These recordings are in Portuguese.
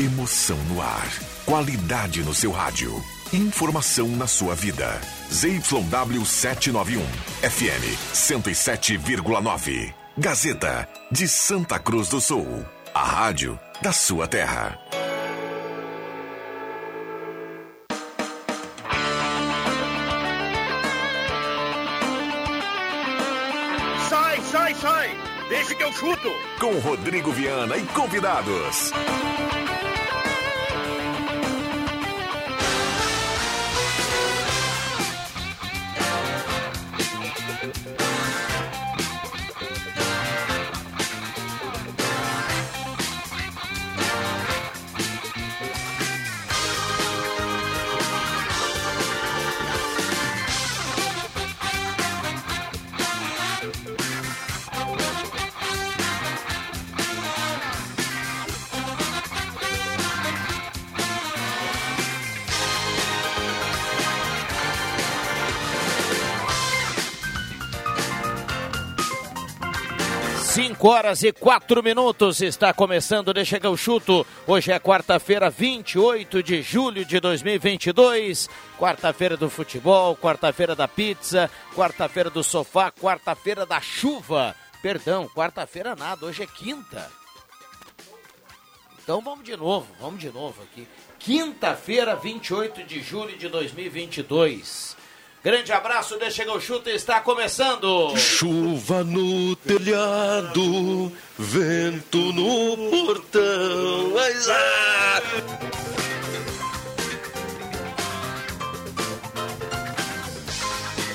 Emoção no ar, qualidade no seu rádio, informação na sua vida. ZYW 791, FM 107,9. Gazeta de Santa Cruz do Sul, a rádio da sua terra. Sai! Deixa que eu chuto! Com Rodrigo Viana e convidados. Horas e 4 minutos, está começando, deixa que eu chuto. Hoje é quarta-feira, 28 de julho de 2022, quarta-feira do futebol, quarta-feira da pizza, quarta-feira do sofá, quarta-feira da chuva, perdão, quarta-feira nada, hoje é quinta. Então vamos de novo aqui, quinta-feira, 28 de julho de 2022. Grande abraço, deixa que eu chuto, está começando. Chuva no telhado, vento no portão. Mas,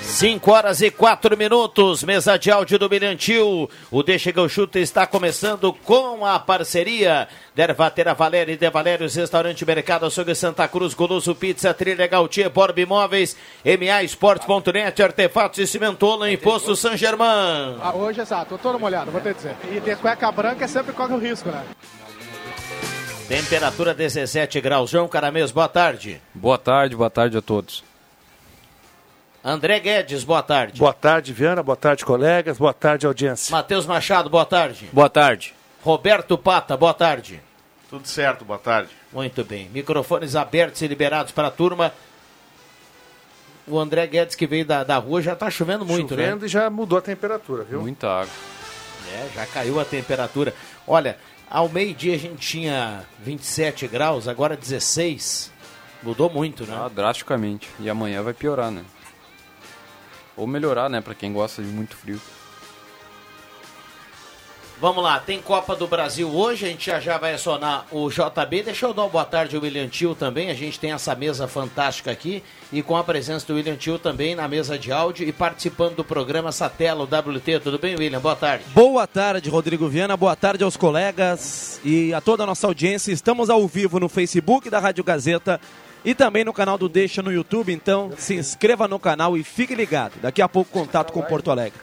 Cinco horas e 4 minutos, mesa de áudio do William Till. O Deixa que eu chuto está começando com a parceria Dervatera Valéria e De Valérios, Restaurante Mercado, Açougue Santa Cruz, Goloso Pizza, Trilha Gautier, Borb Imóveis, MA Esportes.net, Artefatos e Cimento Ola, Imposto San Germán. Hoje, exato, eu tô molhado, vou ter que dizer. E de cueca branca sempre corre o risco, né? Temperatura 17 graus. João Caramês, boa tarde. Boa tarde a todos. André Guedes, boa tarde. Boa tarde, Viana, boa tarde, colegas, boa tarde, audiência. Matheus Machado, boa tarde. Boa tarde. Roberto Pata, boa tarde. Tudo certo, boa tarde. Muito bem, microfones abertos e liberados para a turma. O André Guedes, que veio da rua, já está chovendo muito, né? Chovendo e já mudou a temperatura, viu? Muita água. É, já caiu a temperatura. Olha, ao meio-dia a gente tinha 27 graus, agora 16. Mudou muito, né? Ah, drasticamente. E amanhã vai piorar, né? Ou melhorar, né, pra quem gosta de muito frio. Vamos lá, tem Copa do Brasil hoje, a gente já vai acionar o JB. Deixa eu dar uma boa tarde ao William Till também, a gente tem essa mesa fantástica aqui, e com a presença do William Till também na mesa de áudio e participando do programa Satela, o WT. Tudo bem, William? Boa tarde. Boa tarde, Rodrigo Viana, boa tarde aos colegas e a toda a nossa audiência. Estamos ao vivo no Facebook da Rádio Gazeta, e também no canal do Deixa no YouTube, então se inscreva no canal e fique ligado. Daqui a pouco, contato com Porto Alegre.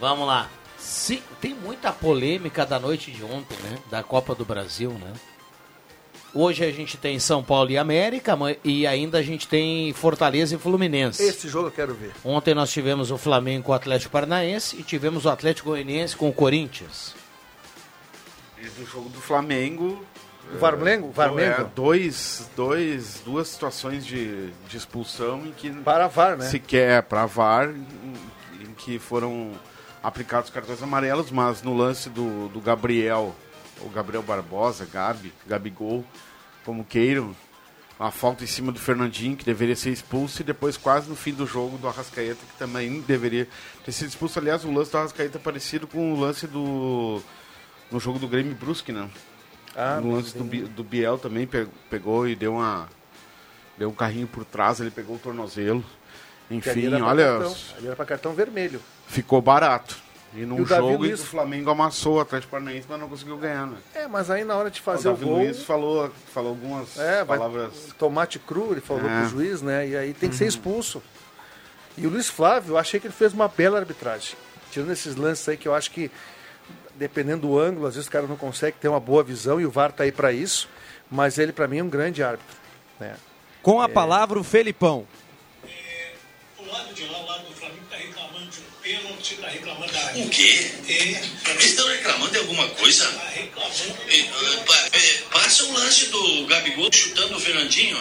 Vamos lá. Sim, tem muita polêmica da noite de ontem, né? Da Copa do Brasil, né? Hoje a gente tem São Paulo e América, e ainda a gente tem Fortaleza e Fluminense. Esse jogo eu quero ver. Ontem nós tivemos o Flamengo com o Atlético Paranaense e tivemos o Atlético Goianiense com o Corinthians. E do jogo do Flamengo... Varmengo? Duas situações de expulsão em que... Para VAR, né? Sequer para VAR, em que foram aplicados cartões amarelos, mas no lance do Gabriel, o Gabriel Barbosa, Gabigol, como queiram, uma falta em cima do Fernandinho, que deveria ser expulso, e depois quase no fim do jogo do Arrascaeta, que também deveria ter sido expulso. Aliás, o lance do Arrascaeta é parecido com o lance no jogo do Grêmio Brusque, né? No lance do Biel também pegou e deu um carrinho por trás, ele pegou o tornozelo. Enfim, ali era para cartão vermelho. Ficou barato. E num jogo o Flamengo amassou o Atlético Paranaense, mas não conseguiu ganhar, né? É, mas aí na hora de fazer o gol... O Davi Luiz falou algumas palavras... Tomate cru, ele falou pro juiz, né? E aí tem que ser expulso. E o Luiz Flávio, eu achei que ele fez uma bela arbitragem. Tirando esses lances aí que eu acho que... Dependendo do ângulo, às vezes o cara não consegue ter uma boa visão, e o VAR está aí para isso, mas ele, para mim, é um grande árbitro. Né? Com a palavra, o Felipão. O lado de lá, o lado do Flamengo, está reclamando de um pênalti, está reclamando da área. O quê? Eles estão reclamando. reclamando de alguma coisa? Passa o lance do Gabigol chutando o Fernandinho.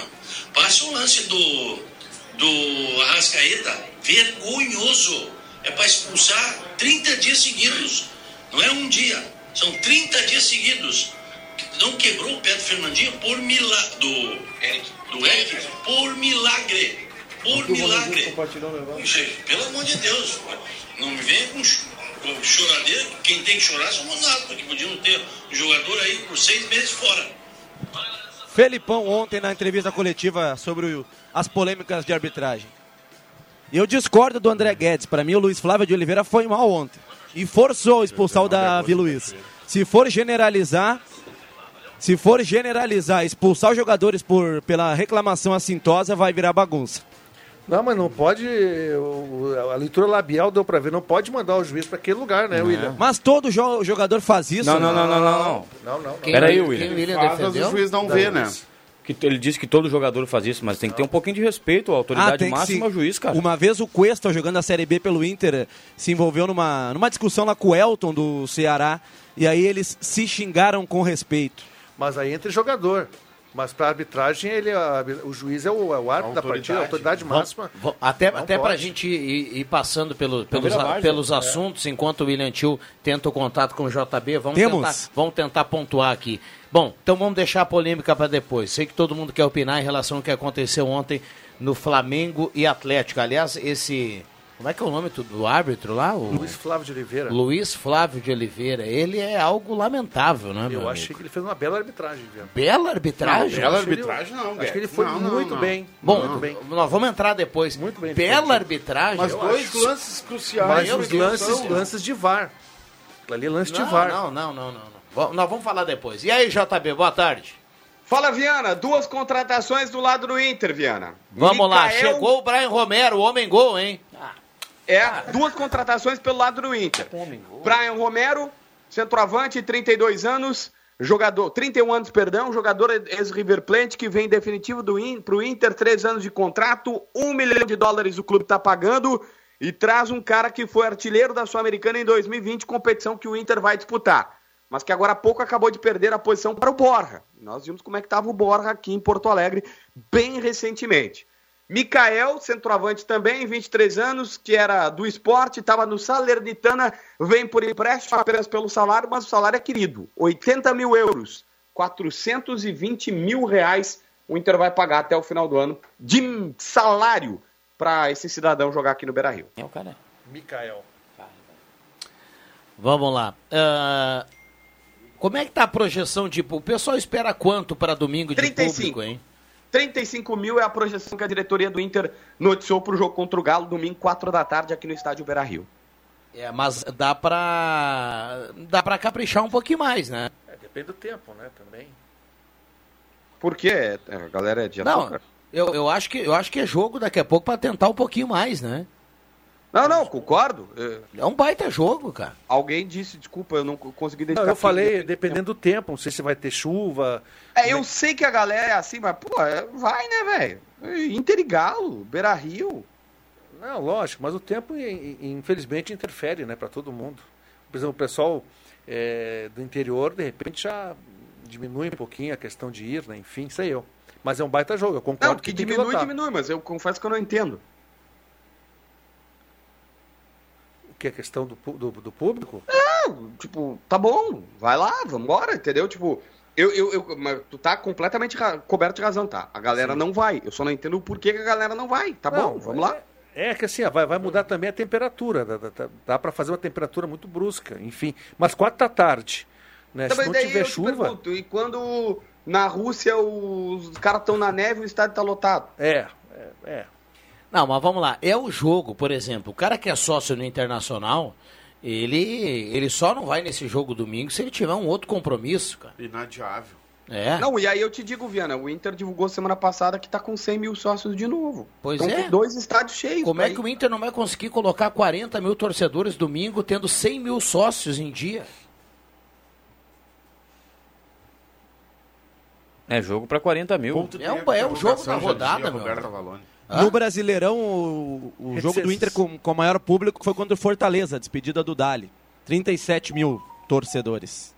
Passa o lance do Arrascaeta. Vergonhoso. É para expulsar 30 dias seguidos. Não é um dia. São 30 dias seguidos. Não quebrou o pé do Fernandinho por milagre. Do Eric, por milagre. Por milagre. Pelo amor de Deus. Não me venha com choradeira. Quem tem que chorar somos nós, porque podíamos ter um jogador aí por 6 meses fora. Felipão ontem na entrevista coletiva sobre as polêmicas de arbitragem. Eu discordo do André Guedes. Para mim o Luiz Flávio de Oliveira foi mal ontem. E forçou expulsar o Davi Luiz. Se for generalizar, expulsar os jogadores pela reclamação assintosa, vai virar bagunça. Não, mas não pode... A leitura labial deu pra ver. Não pode mandar o juiz pra aquele lugar, né, William? Mas todo jogador faz isso. Não. Peraí, William. O juiz não vê, né? Que ele disse que todo jogador faz isso, mas tem que ter um pouquinho de respeito à autoridade máxima ao juiz, cara. Uma vez o Cuesta, jogando a Série B pelo Inter, se envolveu numa discussão lá com o Elton do Ceará, e aí eles se xingaram com respeito. Mas aí entra jogador. Mas para arbitragem, o juiz é o árbitro da partida, a autoridade máxima. Até para a gente ir passando pelos assuntos, enquanto o William Till tenta o contato com o JB, vamos tentar pontuar aqui. Bom, então vamos deixar a polêmica para depois. Sei que todo mundo quer opinar em relação ao que aconteceu ontem no Flamengo e Atlético. Aliás, esse... Como é que é o nome do árbitro lá? Luiz Flávio de Oliveira. Luiz Flávio de Oliveira. Ele é algo lamentável, né, meu amigo? Eu achei que ele fez uma bela arbitragem, velho. Bela arbitragem? Não, bela arbitragem não, velho. Acho que ele foi muito bem. Bom, nós vamos entrar depois. Muito bem. Bela arbitragem. Mas dois lances cruciais. Mas os lances de VAR. Ali é lance de VAR. Não. Nós vamos falar depois. E aí, JB, boa tarde. Fala, Viana. 2 contratações do lado do Inter, Viana. Vamos lá. Chegou o Brian Romero, o homem gol, hein? 2 contratações pelo lado do Inter. Brian Romero, centroavante, 31 anos, jogador ex-River Plate que vem definitivo pro Inter, 3 anos de contrato, $1 milhão o clube está pagando, e traz um cara que foi artilheiro da Sul-Americana em 2020, competição que o Inter vai disputar, mas que agora há pouco acabou de perder a posição para o Borja. Nós vimos como é que estava o Borja aqui em Porto Alegre bem recentemente. Mikael, centroavante também, 23 anos, que era do Sport, estava no Salernitana, vem por empréstimo apenas pelo salário, mas o salário é querido. 80 mil euros, R$420 mil, o Inter vai pagar até o final do ano de salário para esse cidadão jogar aqui no Beira Rio. É o cara? Mikael. Vamos lá. Como é que tá a projeção? O pessoal espera quanto para domingo de 35. Público, hein? 35 mil é a projeção que a diretoria do Inter noticiou para o jogo contra o Galo, domingo, 16h aqui no estádio Beira Rio. Mas dá para caprichar um pouquinho mais, né? Depende do tempo, né, também. Por quê? A galera é de pouco. Eu acho que é jogo daqui a pouco para tentar um pouquinho mais, né? Não, concordo. É um baita jogo, cara. Alguém disse, desculpa, eu não consegui deixar. Eu falei, dependendo do tempo, não sei se vai ter chuva. Eu sei que a galera é assim, mas, pô, vai, né, velho? Inter e Galo, Beira Rio. Não, lógico, mas o tempo, infelizmente, interfere, né, pra todo mundo. Por exemplo, o pessoal do interior, de repente, já diminui um pouquinho a questão de ir, né, enfim, sei eu. Mas é um baita jogo, eu concordo. Não, que diminui, mas eu confesso que eu não entendo. Que é a questão do público? Tá bom, vai lá, vambora, entendeu? Mas tu tá completamente coberto de razão, tá? A galera Sim. não vai, eu só não entendo o porquê que a galera não vai, bom, vamos lá. Que assim, vai mudar também a temperatura, dá pra fazer uma temperatura muito brusca, enfim, mas 16h, né? Se não tiver chuva... Pergunto, e quando na Rússia os caras estão na neve, o estádio tá lotado? Não, mas vamos lá, é o jogo, por exemplo, o cara que é sócio no Internacional, ele só não vai nesse jogo domingo se ele tiver um outro compromisso, cara. Inadiável. Não, e aí eu te digo, Viana, o Inter divulgou semana passada que tá com 100 mil sócios de novo. Pois então, com 2 estádios cheios. Como é que o Inter não vai conseguir colocar 40 mil torcedores domingo tendo 100 mil sócios em dia? É jogo pra 40 mil. É um jogo da rodada, meu. No Brasileirão, o jogo do Inter com o maior público foi contra o Fortaleza, a despedida do Dali. 37 mil torcedores.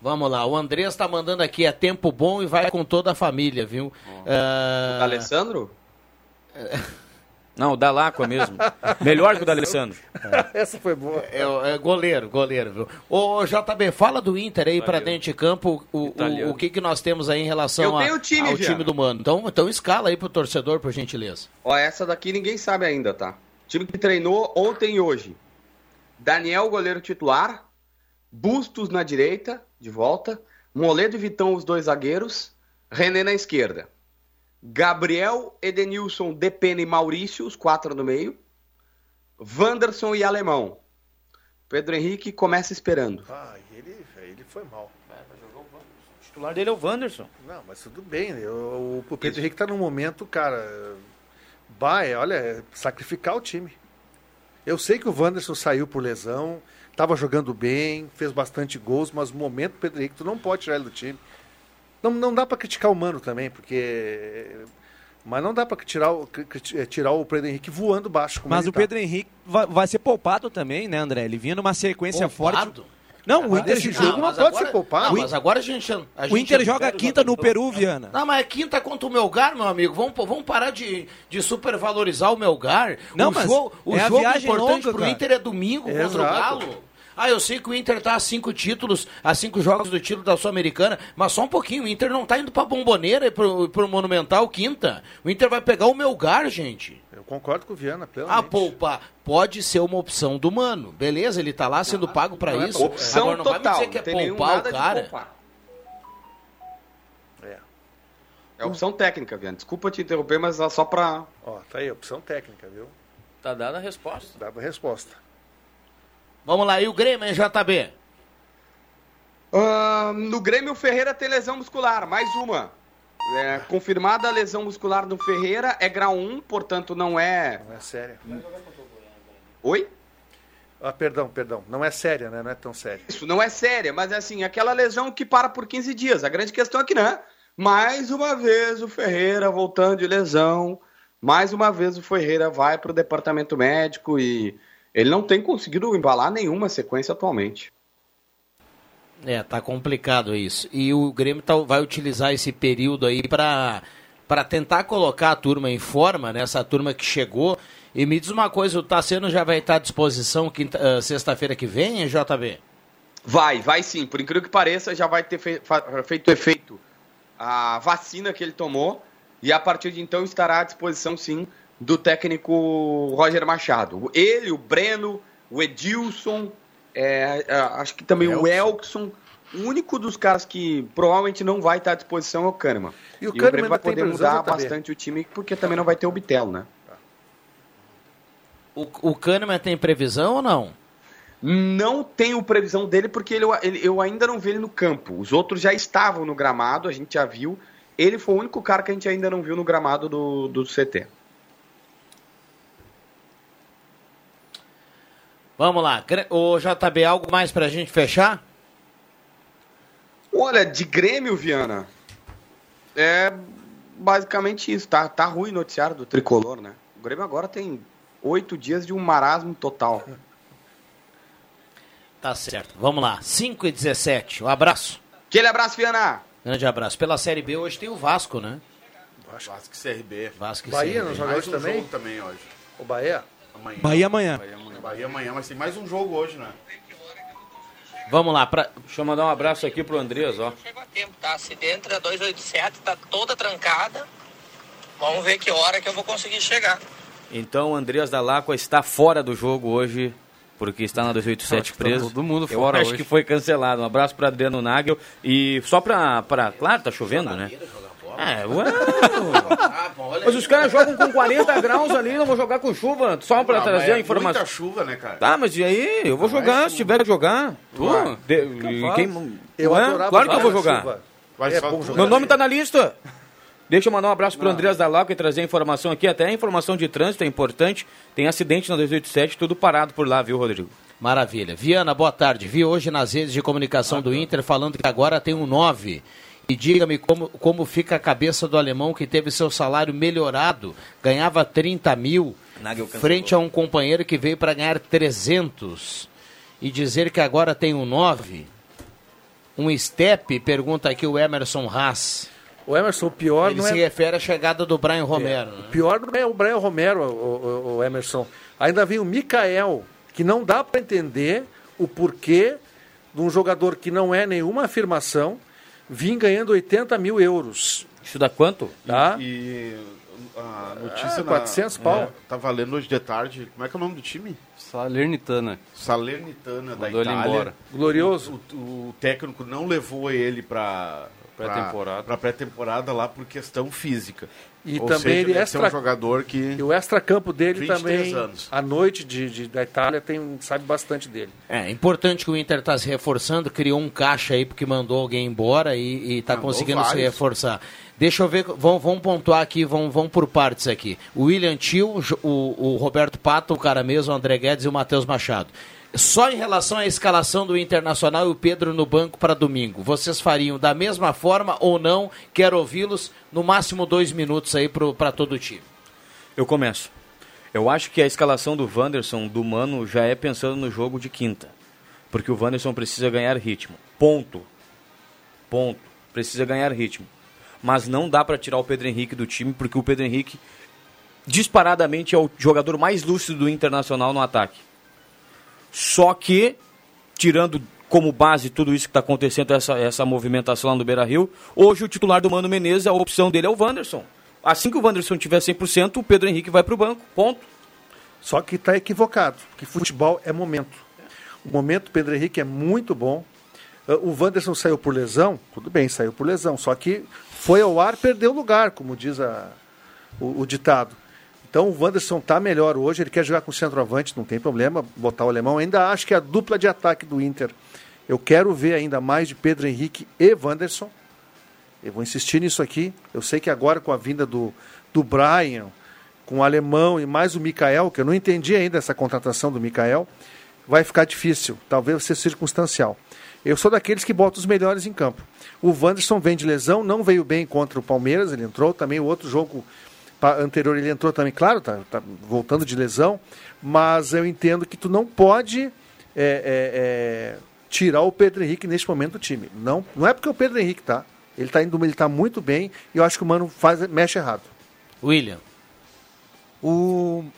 Vamos lá, o Andrés está mandando aqui, é tempo bom e vai com toda a família, viu? Oh. O Alessandro? Não, o da Láqua mesmo. Melhor que o da Alessandro. É. Essa foi boa. É goleiro, viu? Ô, JB, fala do Inter aí para dentro de campo, o que nós temos aí em relação ao time do Mano. Então escala aí pro torcedor, por gentileza. Ó, essa daqui ninguém sabe ainda, tá? Time que treinou ontem e hoje. Daniel, goleiro titular. Bustos na direita, de volta. Moledo e Vitão, os dois zagueiros. René na esquerda. Gabriel, Edenilson, Depena e Maurício, os quatro no meio. Wanderson e Alemão. Pedro Henrique começa esperando. Ah, ele foi mal. O titular dele é o Wanderson. Não, mas tudo bem. O Pedro Henrique tá num momento, cara... Vai, olha, sacrificar o time. Eu sei que o Wanderson saiu por lesão... Estava jogando bem, fez bastante gols, mas no momento, Pedro Henrique, tu não pode tirar ele do time. Não dá para criticar o Mano também, porque... Mas não dá para tirar o Pedro Henrique voando baixo. Mas o Pedro Henrique vai ser poupado também, né, André? Ele vinha numa sequência forte. Não, o Inter esse jogo não pode ser poupado. Mas agora a gente o Inter joga quinta no Peru, Viana. Não, mas é quinta contra o Melgar, meu amigo. Vamos parar de supervalorizar o Melgar. Não, mas o jogo importante pro Inter é domingo contra o Galo. Ah, eu sei que o Inter tá a 5 jogos do título da Sul-Americana, mas só um pouquinho, o Inter não tá indo pra Bombonera e pro Monumental quinta. O Inter vai pegar o Melgar, gente. Eu concordo com o Viana, plenamente. Ah, poupar pode ser uma opção do Mano, beleza, ele tá lá sendo pago pra isso. Opção agora não total, vai me dizer que é poupar o cara. É opção técnica, Viana, desculpa te interromper, mas só pra... Ó, tá aí, opção técnica, viu? Tá dada a resposta. Dada a resposta. Vamos lá, e o Grêmio, hein, JB? No Grêmio, o Ferreira tem lesão muscular, mais uma. Confirmada a lesão muscular do Ferreira, é grau 1, portanto não é... Não é séria. Oi? Ah, perdão, não é séria, né? Não é tão séria. Isso, não é séria, mas é assim, aquela lesão que para por 15 dias, a grande questão é que não é. Mais uma vez o Ferreira voltando de lesão, mais uma vez o Ferreira vai para o departamento médico e... Ele não tem conseguido embalar nenhuma sequência atualmente. Tá complicado isso. E o Grêmio vai utilizar esse período aí para tentar colocar a turma em forma, né? Essa turma que chegou. E me diz uma coisa, o Tassiano já vai estar à disposição sexta-feira que vem, JB? Vai sim. Por incrível que pareça, já vai ter feito efeito a vacina que ele tomou. E a partir de então estará à disposição sim do técnico Roger Machado. Ele, o Breno, o Edilson, acho que também o Elkson. O único dos caras que provavelmente não vai estar à disposição é o Kahneman. E o Kahneman vai poder mudar bastante o time, porque também não vai ter o Bitelo, né? O Kahneman tem previsão ou não? Não tenho previsão dele, porque eu ainda não vi ele no campo. Os outros já estavam no gramado, a gente já viu. Ele foi o único cara que a gente ainda não viu no gramado do CT. Vamos lá, o JB, algo mais pra gente fechar? Olha, de Grêmio, Viana, é basicamente isso, tá ruim o noticiário do tricolor, né? O Grêmio agora tem 8 dias de um marasmo total. Tá certo, vamos lá, 5:17, um abraço. Aquele abraço, Viana. Grande abraço. Pela Série B hoje tem o Vasco, né? Vasco e CRB. Vasco e Bahia, não joga hoje também? Jogo também hoje. O Bahia? Bahia amanhã, mas tem mais um jogo hoje, né? Vamos lá, deixa eu mandar um abraço aqui pro Andrés, ó. Chegou a tempo, tá? Se dentro é 287, tá toda trancada. Vamos ver que hora que eu vou conseguir chegar. Então o Andrés da Láqua está fora do jogo hoje, porque está na 287 preso. Todo mundo fora hoje. Eu acho que foi cancelado. Um abraço para Adriano Nagel. E só pra... Claro, tá chovendo, né? Mas os caras jogam com 40 graus ali, não vou jogar com chuva, só pra trazer a informação. Muita chuva, né, cara? Tá, mas e aí? Eu vou jogar, se tiver que jogar. Claro que eu vou jogar. Meu nome tá na lista. Deixa eu mandar um abraço pro Andrés da Lauca e trazer a informação aqui, até a informação de trânsito é importante. Tem acidente na 287, tudo parado por lá, viu, Rodrigo? Maravilha. Viana, boa tarde. Vi hoje nas redes de comunicação do Inter falando que agora tem um 9. E diga-me como fica a cabeça do Alemão que teve seu salário melhorado, ganhava 30 mil, frente a um companheiro que veio para ganhar 300. e dizer que agora tem um 9, um step, pergunta aqui o Emerson Haas. O Emerson, o pior ele não é... Ele se refere à chegada do Brian Romero. É. Né? O pior não é o Brian Romero, o Emerson. Ainda vem o Mikael, que não dá para entender o porquê de um jogador que não é nenhuma afirmação vir ganhando 80 mil euros. Isso dá quanto? Tá? A notícia 400 pau. É, tá valendo hoje de tarde. Como é que é o nome do time? Salernitana da Itália. Ele embora. Glorioso. O técnico não levou ele para pré-temporada lá por questão física. E ou também seja, ele é um jogador que... E o extracampo dele também, à noite da Itália, sabe bastante dele. É importante que o Inter está se reforçando, criou um caixa aí porque mandou alguém embora e está conseguindo vários. Se reforçar. Deixa eu ver, vamos pontuar aqui, vamos por partes aqui. O William Till, o Roberto Pata, o Caramês, o André Guedes e o Matheus Machado. Só em relação à escalação do Internacional e o Pedro no banco para domingo, vocês fariam da mesma forma ou não? Quero ouvi-los no máximo 2 minutos aí para todo o time. Eu começo. Eu acho que a escalação do Wanderson, do Mano, já é pensando no jogo de quinta. Porque o Wanderson precisa ganhar ritmo. Ponto. Precisa ganhar ritmo. Mas não dá para tirar o Pedro Henrique do time, porque o Pedro Henrique disparadamente é o jogador mais lúcido do Internacional no ataque. Só que, tirando como base tudo isso que está acontecendo, essa movimentação lá no Beira Rio, hoje o titular do Mano Menezes, a opção dele é o Wanderson. Assim que o Wanderson tiver 100%, o Pedro Henrique vai para o banco, ponto. Só que está equivocado, porque futebol é momento. O momento do Pedro Henrique é muito bom. O Wanderson saiu por lesão, tudo bem, saiu por lesão, só que foi ao ar, perdeu lugar, como diz o ditado. Então o Wanderson está melhor hoje, ele quer jogar com o centroavante, não tem problema, botar o Alemão. Ainda acho que é a dupla de ataque do Inter. Eu quero ver ainda mais de Pedro Henrique e Wanderson. Eu vou insistir nisso aqui. Eu sei que agora com a vinda do Brian, com o Alemão e mais o Mikael, que eu não entendi ainda essa contratação do Mikael, vai ficar difícil, talvez vai ser circunstancial. Eu sou daqueles que botam os melhores em campo. O Wanderson vem de lesão, não veio bem contra o Palmeiras, ele entrou também o outro jogo... anterior ele entrou também, claro, tá voltando de lesão, mas eu entendo que tu não pode tirar o Pedro Henrique neste momento do time. Não é porque o Pedro Henrique tá. Ele tá muito bem e eu acho que o Mano mexe errado. William.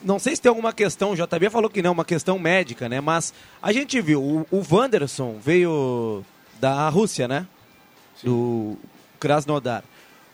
Não sei se tem alguma questão, o JB falou que não, uma questão médica, né? Mas a gente viu, o Wanderson veio da Rússia, né? Sim. Do Krasnodar.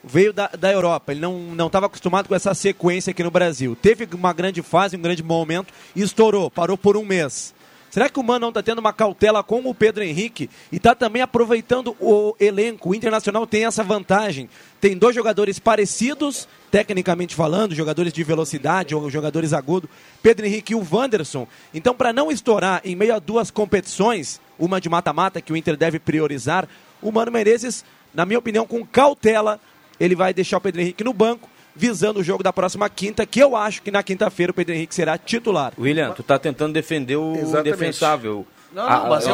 Veio da Europa, ele não estava acostumado com essa sequência aqui no Brasil. Teve uma grande fase, um grande momento e estourou, parou por um mês. Será que o Mano não está tendo uma cautela como o Pedro Henrique e está também aproveitando o elenco? O Internacional tem essa vantagem. Tem 2 jogadores parecidos, tecnicamente falando, jogadores de velocidade ou jogadores agudos, Pedro Henrique e o Wanderson. Então, para não estourar em meio a 2 competições, uma de mata-mata que o Inter deve priorizar, o Mano Menezes, na minha opinião, com cautela, ele vai deixar o Pedro Henrique no banco, visando o jogo da próxima quinta, que eu acho que na quinta-feira o Pedro Henrique será titular. William, tu tá tentando defender o indefensável. Não, mas é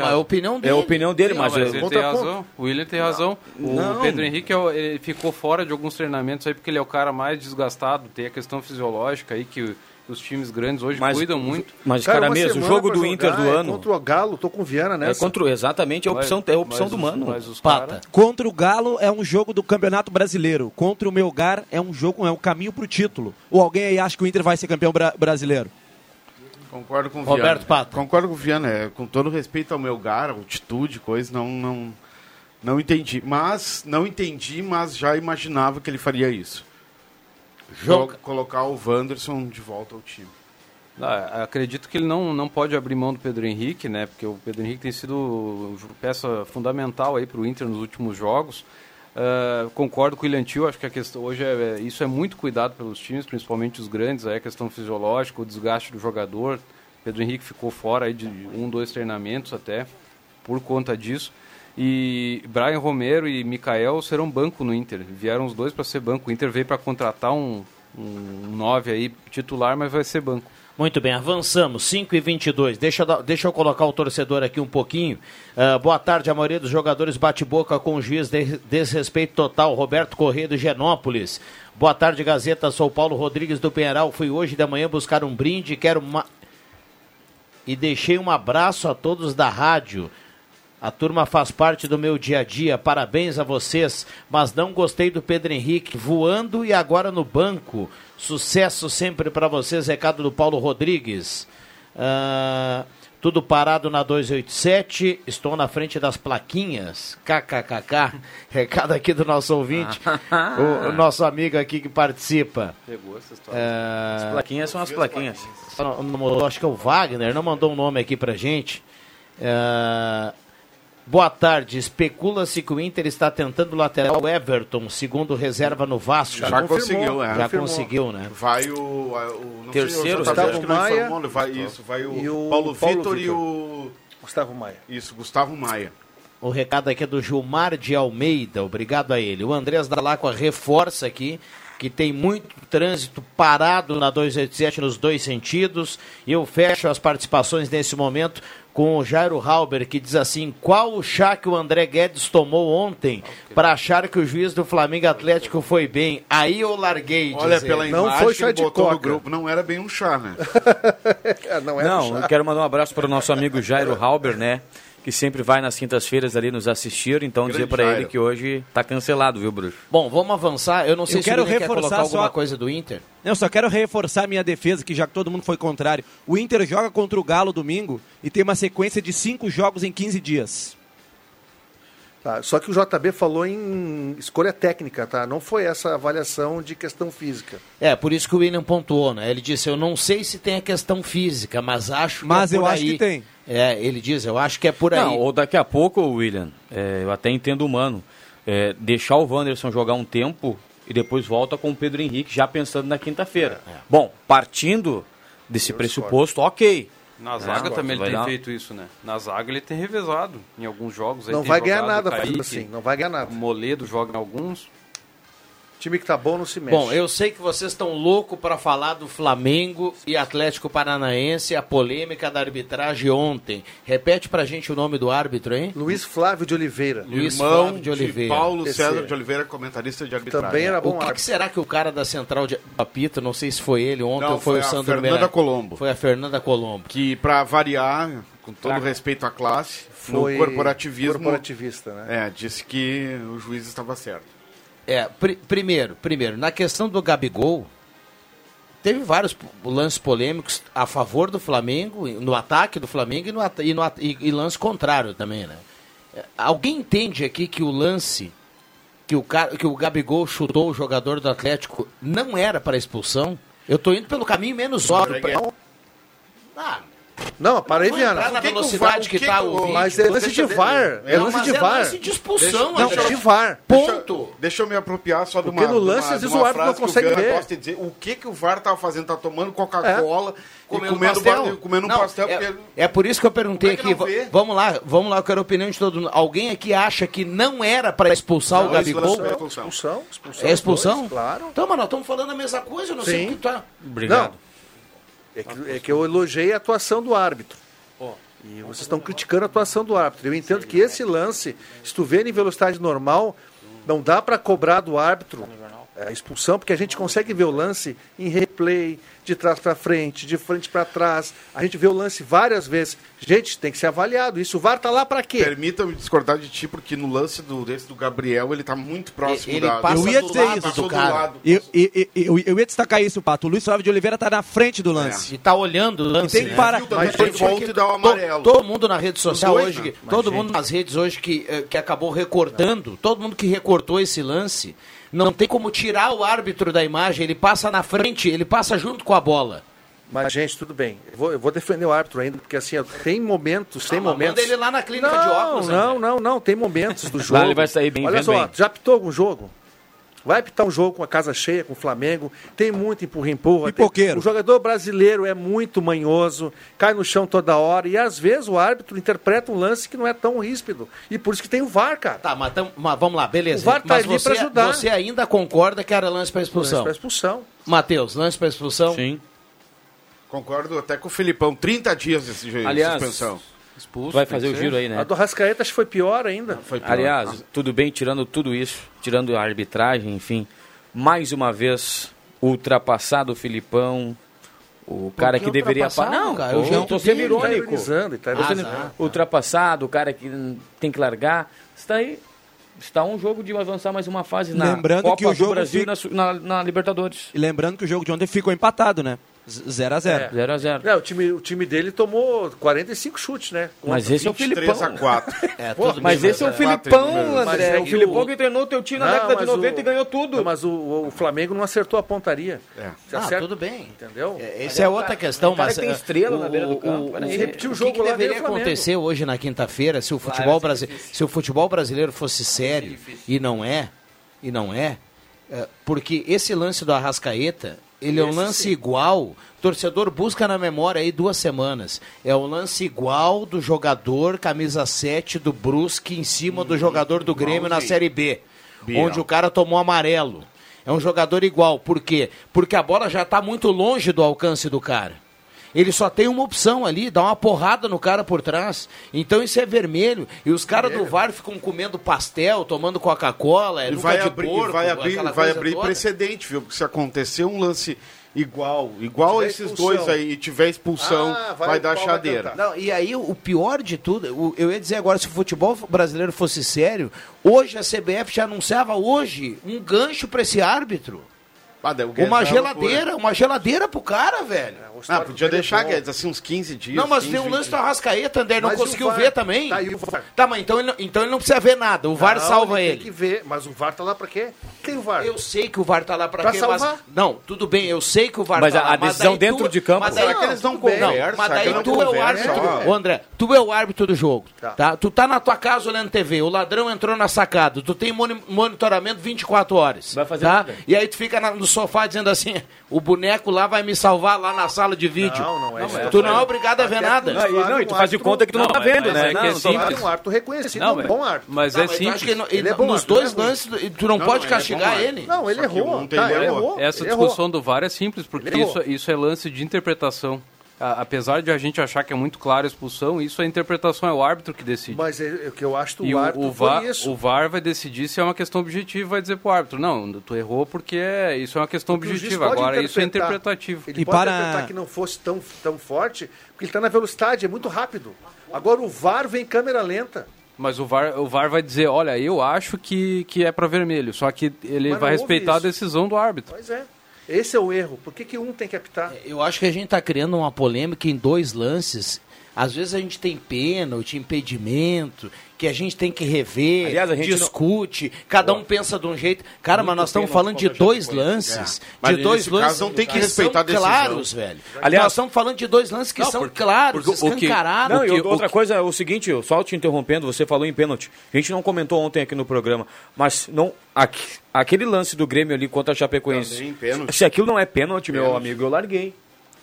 a opinião dele. É a opinião dele, mas ele tem razão. O William tem razão. O Pedro Henrique ele ficou fora de alguns treinamentos aí, porque ele é o cara mais desgastado, tem a questão fisiológica aí que... Os times grandes hoje cuidam muito. Mas, cara mesmo, o jogo do Inter do ano... Contra o Galo, tô com o Viana, né? Exatamente, é a opção do Mano. Pata. Contra o Galo é um jogo do Campeonato Brasileiro. Contra o Melgar é um jogo, é um caminho pro título. Ou alguém aí acha que o Inter vai ser campeão brasileiro? Concordo com o Viana. Roberto Pata. Concordo com o Viana. Com todo respeito ao Melgar, altitude, coisa, não entendi. Mas já imaginava que ele faria isso. Colocar o Wanderson de volta ao time. Acredito que ele não pode abrir mão do Pedro Henrique, né? Porque o Pedro Henrique tem sido peça fundamental aí para o Inter nos últimos jogos. Concordo com o William Till, acho que a questão hoje isso é muito cuidado pelos times, principalmente os grandes, aí a questão fisiológica, o desgaste do jogador. Pedro Henrique ficou fora aí de 1-2 treinamentos até por conta disso. E Brian Romero e Mikael serão banco no Inter, vieram os 2 para ser banco. O Inter veio para contratar um 9 aí titular, mas vai ser banco. Muito bem, avançamos, 5h22. Deixa eu colocar o torcedor aqui um pouquinho. Boa tarde, a maioria dos jogadores bate boca com o juiz, desrespeito total. Roberto Corrêa do Genópolis. Boa tarde, Gazeta, sou Paulo Rodrigues do Penharal, fui hoje da manhã buscar um brinde, quero e deixei um abraço a todos da rádio. A turma faz parte do meu dia a dia, parabéns a vocês, mas não gostei do Pedro Henrique voando e agora no banco. Sucesso sempre para vocês, recado do Paulo Rodrigues. Tudo parado na 287, estou na frente das plaquinhas, kkkk, recado aqui do nosso ouvinte, o nosso amigo aqui que participa. Pegou essa história. As plaquinhas são as plaquinhas. Acho que é o Wagner, não mandou um nome aqui pra gente. Boa tarde, especula-se que o Inter está tentando lateral Everton, segundo reserva no Vasco. Já conseguiu, né? Já conseguiu, né? Vai o não terceiro, sei, o Gustavo Maia. Vai, isso, vai o Paulo Vitor e o Gustavo Maia. Isso, Gustavo Maia. O recado aqui é do Gilmar de Almeida, obrigado a ele. O Andrés da Lacua reforça aqui que tem muito trânsito parado na 287 nos dois sentidos. Eu fecho as participações nesse momento com o Jairo Halber, que diz assim: qual o chá que o André Guedes tomou ontem para achar que o juiz do Flamengo Atlético foi bem? Aí eu larguei. Olha, pela imagem, não foi chá de coca. No grupo, não era bem um chá, né? Não, era não um chá. Eu quero mandar um abraço para o nosso amigo Jairo Halber, né? Que sempre vai nas quintas-feiras ali nos assistir, então grande dizer pra Jairo. Ele que hoje tá cancelado, viu, Bruxo? Bom, vamos avançar, eu não sei eu se quero ele quer colocar alguma coisa do Inter. Eu só quero reforçar minha defesa, que já que todo mundo foi contrário, o Inter joga contra o Galo domingo e tem uma sequência de 5 jogos em 15 dias. Tá, só que o JB falou em escolha técnica, tá? Não foi essa avaliação de questão física. É, por isso que o William pontuou, né? Ele disse, eu não sei se tem a questão física, mas acho que mas é por aí. Mas eu acho que tem. É, ele diz, eu acho que é por aí. Não, ou daqui a pouco, William, eu até entendo humano, deixar o Wanderson jogar um tempo e depois volta com o Pedro Henrique já pensando na quinta-feira. É. Bom, partindo desse pressuposto, ok. Na zaga também ele tem feito isso, né? Na zaga ele tem revezado em alguns jogos. Não vai ganhar nada fazendo assim, não vai ganhar nada. O Moledo joga em alguns. O time que tá bom não se mexe. Bom, eu sei que vocês estão loucos para falar do Flamengo e Atlético Paranaense, a polêmica da arbitragem ontem. Repete pra gente o nome do árbitro, hein? Luiz Flávio de Oliveira. Luiz Flávio de Oliveira. Paulo César de Oliveira, comentarista de arbitragem. Também era bom árbitro. O que será que o cara da central de apito, não sei se foi ele ontem ou foi o Sandro Mera. Foi a Fernanda Colombo. Foi a Fernanda Colombo. Que, pra variar, com todo respeito à classe, foi no corporativismo. Corporativista, né? É, disse que o juiz estava certo. É, primeiro, na questão do Gabigol, teve vários lances polêmicos a favor do Flamengo, no ataque do Flamengo e lance contrário também, né? Alguém entende aqui que o lance que o Gabigol chutou o jogador do Atlético não era para expulsão? Eu tô indo pelo caminho menos óbvio. Não, para aí, Viana. Na velocidade que tá o vídeo. Mas é lance de VAR. É lance de VAR. É lance de expulsão. Não, é de VAR. Ponto. Deixa eu me apropriar só de uma frase. Porque no lance, às vezes o árbitro não consegue ver. O que o VAR tava fazendo? Tá tomando Coca-Cola, comendo um pastel. É por isso que eu perguntei aqui. Vamos lá, eu quero a opinião de todo mundo. Alguém aqui acha que não era para expulsar o Gabigol? É expulsão. É expulsão? Claro. Então, mano, nós estamos falando a mesma coisa. Eu não sei o que tá. Obrigado. É que eu elogiei a atuação do árbitro. E vocês estão criticando a atuação do árbitro. Eu entendo que esse lance, se tu vê em velocidade normal, não dá para cobrar do árbitro a expulsão, porque a gente consegue ver o lance em replay, de trás para frente, de frente para trás. A gente vê o lance várias vezes. Gente, tem que ser avaliado. Isso o VAR tá lá para quê? Permita-me discordar de ti, porque no lance do Gabriel, ele tá muito próximo da... Eu ia dizer isso, cara. Eu ia destacar isso, Pato. O Luiz Flávio de Oliveira tá na frente do lance. E tá olhando o lance. E tem que parar. Mas ele volta e dá o amarelo. Todo mundo na rede social hoje, todo mundo nas redes hoje que acabou recortando, todo mundo que recortou esse lance... Não tem como tirar o árbitro da imagem, ele passa na frente, ele passa junto com a bola. Mas, gente, tudo bem. Eu vou defender o árbitro ainda, porque assim, tem momentos... Manda ele lá na clínica de óculos. Não, tem momentos do jogo. Lá ele vai sair bem. Olha só, já apitou algum jogo? Vai apitar um jogo com a casa cheia, com o Flamengo, tem muito empurra-empurra. Pipoqueiro. O jogador brasileiro é muito manhoso, cai no chão toda hora, e às vezes o árbitro interpreta um lance que não é tão ríspido. E por isso que tem o VAR, cara. Tá, mas vamos lá, beleza. O VAR tá ali pra ajudar. Você ainda concorda que era lance pra expulsão? Lance pra expulsão. Matheus, lance pra expulsão? Sim. Concordo até com o Felipão, 30 dias desse jeito de suspensão. Expulso, vai fazer o giro aí, né? A do Arrascaeta foi pior ainda. Não, foi pior. Aliás, tudo bem, tirando tudo isso, tirando a arbitragem, enfim, mais uma vez, ultrapassado o Felipão, O cara que deveria... Não, cara, eu já estou sendo irônico. Ultrapassado, o cara que tem que largar. Está aí. Está um jogo de avançar mais uma fase na Copa do Brasil e na Libertadores. E lembrando que o jogo de ontem ficou empatado, né? 0x0. 0x0. É, o time dele tomou 45 chutes, né? Contra. Mas esse é o Felipão. 3x4. Mas esse é o Felipão, André. É o Felipão que treinou o teu time na década de 90 e ganhou tudo. Não, mas o Flamengo não acertou a pontaria. É. Tudo bem. Entendeu? Essa é outra questão, mas... tem estrela na beira do campo. O que deveria acontecer hoje na quinta-feira se o futebol brasileiro fosse sério, e não é, porque esse lance do Arrascaeta... Ele é um lance igual, o torcedor busca na memória aí 2 semanas. É um lance igual do jogador camisa 7 do Brusque em cima do jogador do Grêmio na Série B, Biel, onde o cara tomou amarelo. É um jogador igual, por quê? Porque a bola já está muito longe do alcance do cara. Ele só tem uma opção ali, dá uma porrada no cara por trás. Então isso é vermelho. E os caras do VAR ficam comendo pastel, tomando Coca-Cola, vai abrir precedente, viu? Porque se acontecer um lance igual a esses dois aí, e tiver expulsão, vai dar chadeira. Não, e aí o pior de tudo, eu ia dizer agora, se o futebol brasileiro fosse sério, hoje a CBF já anunciava hoje um gancho para esse árbitro. Uma geladeira pro cara, velho. Podia deixar, Guedes, assim, uns 15 dias. Não, mas tem um lance do Arrascaeta, André, não conseguiu ver também. Tá, mas então ele não precisa ver nada, o VAR salva ele. Tem que ver, mas o VAR tá lá pra quê? Tem o VAR. Eu sei que o VAR tá lá pra quê, salvar? Mas... Não, tudo bem, eu sei que o VAR tá lá. Mas a decisão dentro de campo... Mas aí eles não conversam. Mas aí tu é o árbitro... André, tu é o árbitro do jogo, tá? Tu tá na tua casa olhando TV, o ladrão entrou na sacada, tu tem monitoramento 24 horas, tá? E aí tu fica no sofá dizendo assim, o boneco lá vai me salvar lá na sala de vídeo. Não é. Tu não é obrigado a ver nada. E tu faz de conta que tu não tá vendo, né? Não, é um árbitro reconhecido, um bom árbitro. Mas é simples. Nos dois lances, tu não pode castigar ele. Não, ele errou. Essa discussão do VAR é simples, porque isso é lance de interpretação. Apesar de a gente achar que é muito clara a expulsão, isso é interpretação, é o árbitro que decide. Mas é o que eu acho que o árbitro foi isso. O VAR vai decidir se é uma questão objetiva, vai dizer pro árbitro, não, tu errou porque isso é uma questão objetiva, agora isso é interpretativo. Ele pode interpretar que não fosse tão forte, porque ele está na velocidade, é muito rápido. Agora o VAR vem em câmera lenta. Mas o VAR vai dizer, olha, eu acho que é para vermelho, só que ele vai respeitar a decisão do árbitro. Pois é. Esse é o erro. Por que um tem que apitar? Eu acho que a gente está criando uma polêmica em 2 lances. Às vezes a gente tem pênalti, impedimento, que a gente tem que rever. Aliás, a gente discute, cada um pensa de um jeito. Cara, mas nós estamos falando de 2 lances. De 2 lances não tem que respeitar decisão. Claros, velho. Aliás, nós estamos falando de 2 lances que são claros, escancarados. Não, e outra coisa é o seguinte, só te interrompendo, você falou em pênalti. A gente não comentou ontem aqui no programa, mas não... Aquele lance do Grêmio ali contra a Chapecoense. Se aquilo não é pênalti, meu amigo, eu larguei.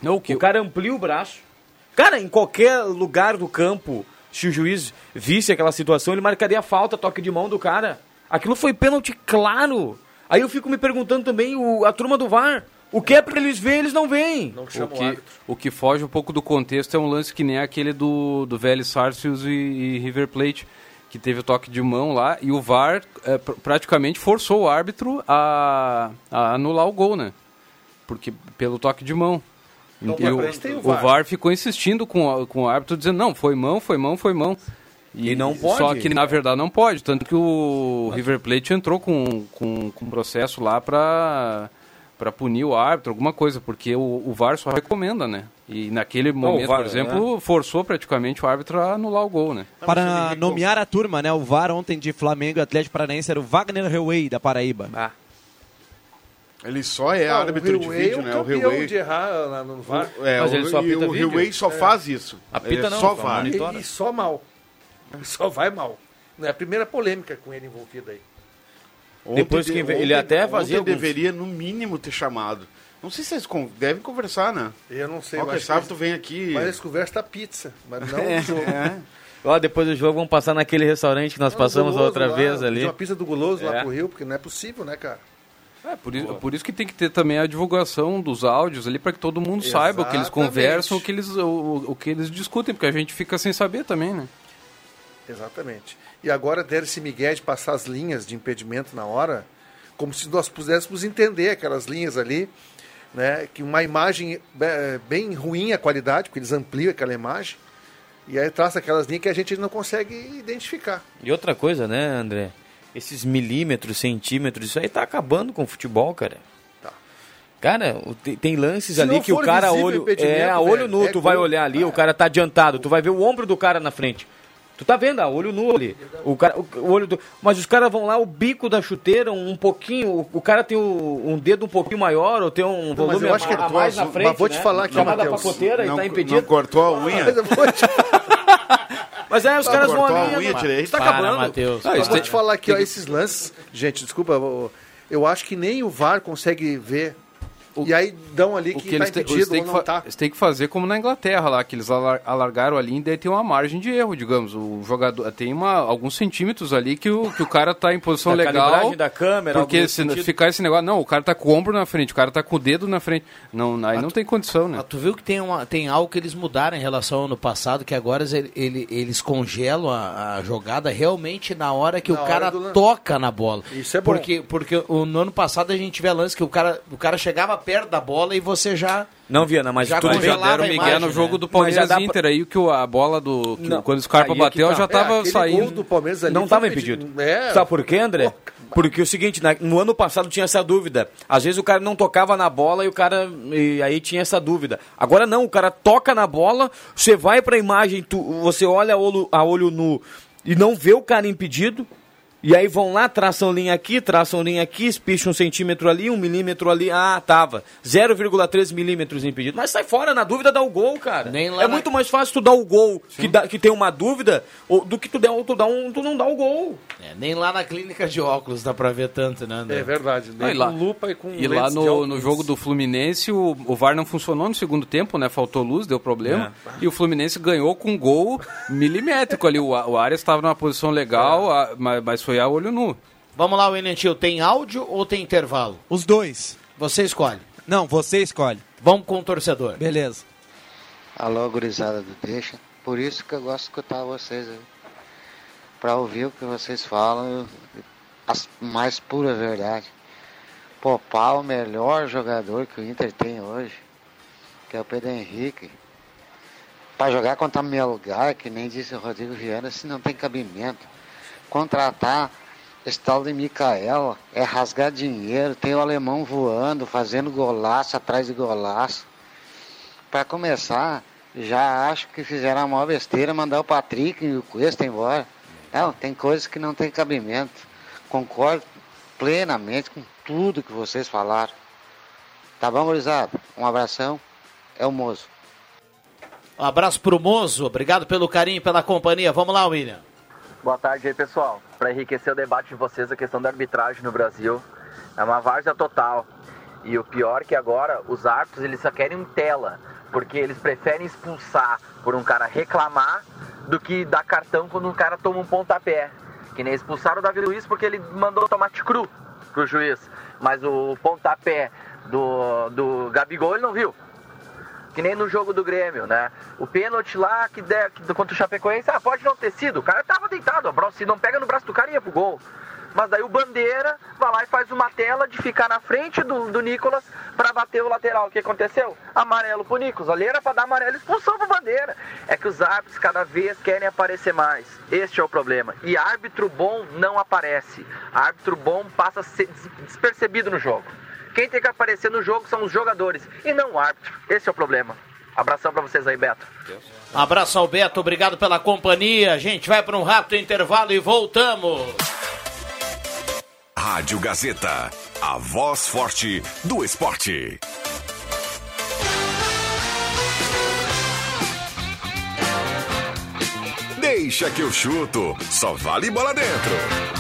Não, o cara amplia o braço. Cara, em qualquer lugar do campo, se o juiz visse aquela situação, ele marcaria a falta, toque de mão do cara. Aquilo foi pênalti claro. Aí eu fico me perguntando também, a turma do VAR, o que é pra eles verem, eles não veem. O que foge um pouco do contexto é um lance que nem aquele do Vélez Sarsfield e River Plate, que teve o toque de mão lá, e o VAR praticamente forçou o árbitro a anular o gol, né? Porque pelo toque de mão. Então, o VAR ficou insistindo com o árbitro, dizendo, não, foi mão. E não pode. Só que, na verdade, não pode. Tanto que o River Plate entrou com um processo lá para punir o árbitro, alguma coisa, porque o VAR só recomenda, né? E naquele momento, VAR, por exemplo, forçou praticamente o árbitro a anular o gol, né? Para nomear a turma, né? O VAR ontem de Flamengo e Atlético Paranaense era o Wagner Rewey, da Paraíba. Ele só é árbitro de vídeo, né? O Rewey de errar lá no VAR. Mas ele só apita o vídeo. O Rewey só faz isso. Apita não, só VAR. Ele só mal. Ele só vai mal. Não é a primeira polêmica com ele envolvida aí. Ele deveria, no mínimo, ter chamado. Não sei se eles devem conversar, né? Eu não sei. Qualquer sábado vem aqui... Mas eles conversam pizza, mas não o jogo. Depois do jogo vamos passar naquele restaurante que nós passamos a outra vez ali. Uma pizza do guloso lá pro Rio, porque não é possível, né, cara? Por isso que tem que ter também a divulgação dos áudios ali, para que todo mundo saiba o que eles conversam, o que eles discutem, porque a gente fica sem saber também, né? Exatamente. E agora der esse migué de passar as linhas de impedimento na hora, como se nós pudéssemos entender aquelas linhas ali. né? Que uma imagem bem ruim a qualidade, porque eles ampliam aquela imagem, e aí traça aquelas linhas que a gente não consegue identificar. E outra coisa, né, André? Esses milímetros, centímetros, isso aí tá acabando com o futebol, cara. Cara, tem lances ali que o cara olho... a olho nu, tu vai olhar ali, o cara tá adiantado, tu vai ver o ombro do cara na frente. Tu tá vendo, a olho nu ali. O cara, o olho do... Mas os caras vão lá, o bico da chuteira, um pouquinho, o cara tem um dedo um pouquinho maior, ou tem um volume a mais na frente, mas vou te falar aqui, Matheus, não cortou a unha. Mas aí os caras vão ali... A gente tá acabando. Vou te falar aqui, ó, esses lances... Gente, desculpa, eu acho que nem o VAR consegue ver... E aí dão ali que tá impedido ou não tá. Eles têm que fazer como na Inglaterra lá, que eles alargaram ali e daí tem uma margem de erro, digamos. O jogador tem alguns centímetros ali que o cara tá em posição legal. A calibragem da câmera. Porque se ficar esse negócio, não, o cara tá com o ombro na frente, o cara tá com o dedo na frente. Não, aí não tem condição, né? Tu viu que tem algo que eles mudaram em relação ao ano passado, que agora eles congelam a jogada realmente na hora que o cara toca na bola. Isso é bom. Porque no ano passado a gente tiver lance que o cara chegava perto da bola e você já... Não, Viana, mas já tudo já deram o Miguel no jogo, né? Do Palmeiras Inter, aí que a bola do... Quando o Scarpa bateu, já estava saindo. Gol do Palmeiras ali não estava impedido. Sabe por quê, André? Porque o seguinte, no ano passado tinha essa dúvida. Às vezes o cara não tocava na bola e aí tinha essa dúvida. Agora não, o cara toca na bola, você vai pra imagem, você olha a olho nu e não vê o cara impedido. E aí vão lá, traçam linha aqui, espicham um centímetro ali, 1 milímetro ali. Ah, tava. 0,3 milímetros impedido. Mas sai fora, na dúvida dá o gol, cara. Muito mais fácil tu dar o gol que tem uma dúvida do que tu não dá o gol. Nem lá na clínica de óculos dá pra ver tanto, né, André? É verdade. Nem com lupa e com lentes de óculos. E lá no jogo do Fluminense, o VAR não funcionou no segundo tempo, né? Faltou luz, deu problema. É. E o Fluminense ganhou com um gol milimétrico ali. O Arias estava numa posição legal, mas foi a olho nu. Vamos lá, William Till, tem áudio ou tem intervalo? Os dois. Você escolhe. Não, você escolhe. Vamos com o torcedor. Beleza. Alô, gurizada do Deixa. Por isso que eu gosto de escutar vocês. Pra ouvir o que vocês falam, as mais pura verdade. Popar o melhor jogador que o Inter tem hoje, que é o Pedro Henrique. Pra jogar contra Melgar, que nem disse o Rodrigo Viana, se não tem cabimento. Contratar esse tal de Mikael é rasgar dinheiro, tem o Alemão voando, fazendo golaço atrás de golaço. Para começar, já acho que fizeram a maior besteira mandar o Patrick e o Cuesta embora. Não, tem coisas que não tem cabimento. Concordo plenamente com tudo que vocês falaram. Tá bom, gurizada? Um abração, é o Mozo. Um abraço pro Mozo, obrigado pelo carinho, pela companhia. Vamos lá, William. Boa tarde aí, pessoal. Para enriquecer o debate de vocês, a questão da arbitragem no Brasil é uma várzea total. E o pior é que agora os árbitros eles só querem tela, porque eles preferem expulsar por um cara reclamar do que dar cartão quando um cara toma um pontapé. Que nem expulsaram o Davi Luiz porque ele mandou tomate cru pro juiz, mas o pontapé do Gabigol ele não viu. Que nem no jogo do Grêmio, né? O pênalti lá contra o Chapecoense, pode não ter sido. O cara tava deitado, se não pega no braço do cara ia pro gol. Mas daí o Bandeira vai lá e faz uma tela de ficar na frente do Nicolas pra bater o lateral. O que aconteceu? Amarelo pro Nicolas. Ali era pra dar amarelo, expulsão pro Bandeira. É que os árbitros cada vez querem aparecer mais. Este é o problema. E árbitro bom não aparece. Árbitro bom passa a ser despercebido no jogo. Quem tem que aparecer no jogo são os jogadores e não o árbitro. Esse é o problema. Abração pra vocês aí, Beto. Abraço ao Beto, obrigado pela companhia. A gente vai para um rápido intervalo e voltamos. Rádio Gazeta, a voz forte do esporte. Deixa que eu chuto, só vale bola dentro.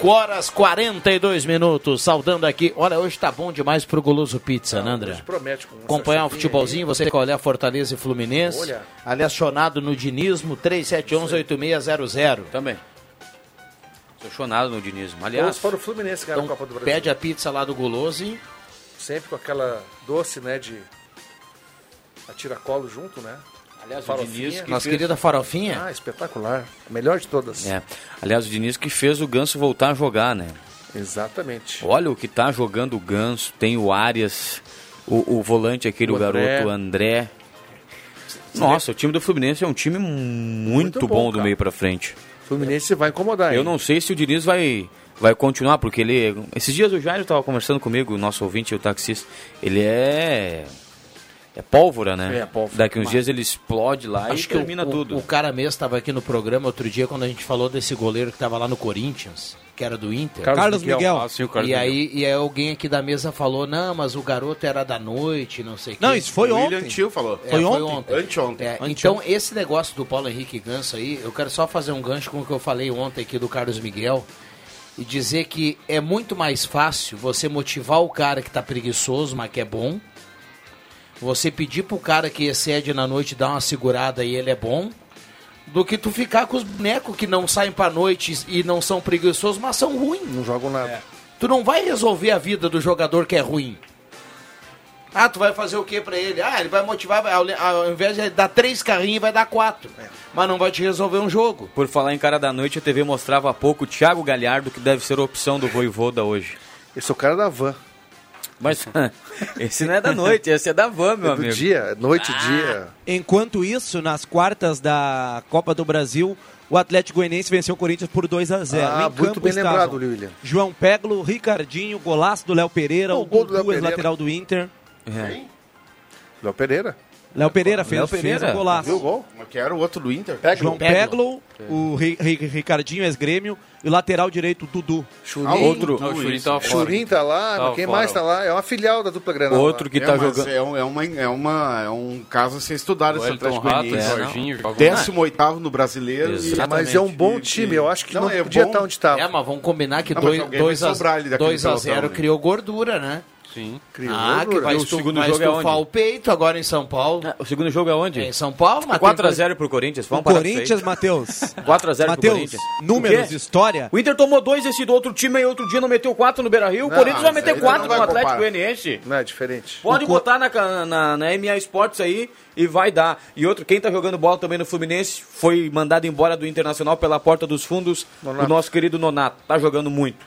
5:42, saudando aqui. Olha, hoje tá bom demais pro Goloso Pizza, né, André? Promete. Acompanhar um futebolzinho, você quer olhar Fortaleza e Fluminense. Olha. Ali acionado no dinismo, 3711-8600. Também. Sou chonado no dinismo, aliás. Fora o Fluminense, cara, então, Copa do Brasil. Pede a pizza lá do Goloso e... Sempre com aquela doce, né, de atiracolo junto, né? Aliás, o Diniz, que nossa fez... querida farofinha. Ah, espetacular. A melhor de todas. É. Aliás, o Diniz que fez o Ganso voltar a jogar, né? Exatamente. Olha o que tá jogando o Ganso. Tem o Arias, o volante aquele, o garoto André. Nossa, o time do Fluminense é um time muito bom, do meio pra frente. O Fluminense vai incomodar, hein? Eu não sei se o Diniz vai continuar, porque ele... Esses dias o Jair tava conversando comigo, o nosso ouvinte, o taxista. Ele é pólvora, né? É pólvora. Daqui uns dias ele explode lá. Acho e termina tudo. O cara mesmo estava aqui no programa outro dia quando a gente falou desse goleiro que estava lá no Corinthians, que era do Inter. Carlos Miguel. Ah, sim, o Carlos Miguel. E aí alguém aqui da mesa falou, não, mas o garoto era da noite, não sei o que. Não, isso foi ontem. O William Till falou. É, foi ontem. Anteontem. É, então, esse negócio do Paulo Henrique Ganso aí, eu quero só fazer um gancho com o que eu falei ontem aqui do Carlos Miguel e dizer que é muito mais fácil você motivar o cara que está preguiçoso, mas que é bom. Você pedir pro cara que excede na noite dar uma segurada e ele é bom, do que tu ficar com os bonecos que não saem pra noite e não são preguiçosos, mas são ruins. Não jogam nada. É. Tu não vai resolver a vida do jogador que é ruim. Ah, tu vai fazer o que pra ele? Ah, ele vai motivar, ao invés de dar 3 carrinhos, vai dar 4. É. Mas não vai te resolver um jogo. Por falar em cara da noite, a TV mostrava há pouco o Thiago Galhardo, que deve ser a opção do Voivoda hoje. Esse é o cara da van. Mas esse não é da noite, esse é da van, meu amigo. Dia, noite, dia. Enquanto isso, nas quartas da Copa do Brasil, o Atlético Goianiense venceu o Corinthians por 2-0. Ah, em muito bem lembrado, William. João Peglo, Ricardinho, golaço do Léo Pereira, o gol do Léo Pereira, lateral do Inter. É. Léo Pereira. Léo Pereira fez o golaço. Viu o gol? Que era o outro do Inter. João Peglo, o Ricardinho, ex-Grêmio, e o lateral direito, Dudu. Churim. Ah, outro. Não, Churim tá lá, mas quem mais tá lá? É uma filial da dupla Granada. Outro que tá jogando. É um caso a ser estudado esse Atlético Goianiense. 18º no Brasileiro. Mas é um bom time, eu acho que não podia estar onde estava. É, mas vamos combinar que 2-0 criou gordura, né? Sim. Que vai estufar o peito agora em São Paulo. O segundo jogo é onde? É em São Paulo, Matheus. 4-0 pro Corinthians. Vamos para o Corinthians, Matheus. 4-0 pro Corinthians. Números de história. O Inter tomou 2 esse do outro time e outro dia não meteu 4 no Beira Rio. O Corinthians vai meter 4 no Atlético Goianiense. Não é diferente. Pode botar na MA Sports aí e vai dar. E outro, quem tá jogando bola também no Fluminense, foi mandado embora do Internacional pela porta dos fundos, o nosso querido Nonato. Tá jogando muito.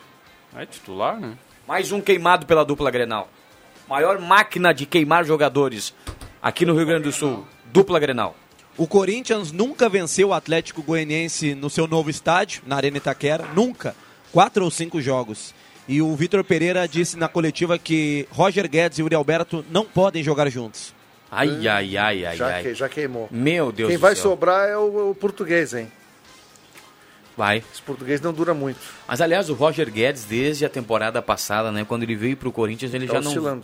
É titular, né? Mais um queimado pela dupla Grenal. Maior máquina de queimar jogadores aqui no Rio Grande do Sul. Dupla Grenal. O Corinthians nunca venceu o Atlético Goianiense no seu novo estádio, na Arena Itaquera. Nunca. 4 ou 5 jogos. E o Vitor Pereira disse na coletiva que Roger Guedes e Uri Alberto não podem jogar juntos. Já queimou. Meu Deus do céu. Quem vai sobrar é o português, hein? Vai. Esse português não dura muito. Mas, aliás, o Roger Guedes, desde a temporada passada, né, quando ele veio pro Corinthians, ele já oscilando.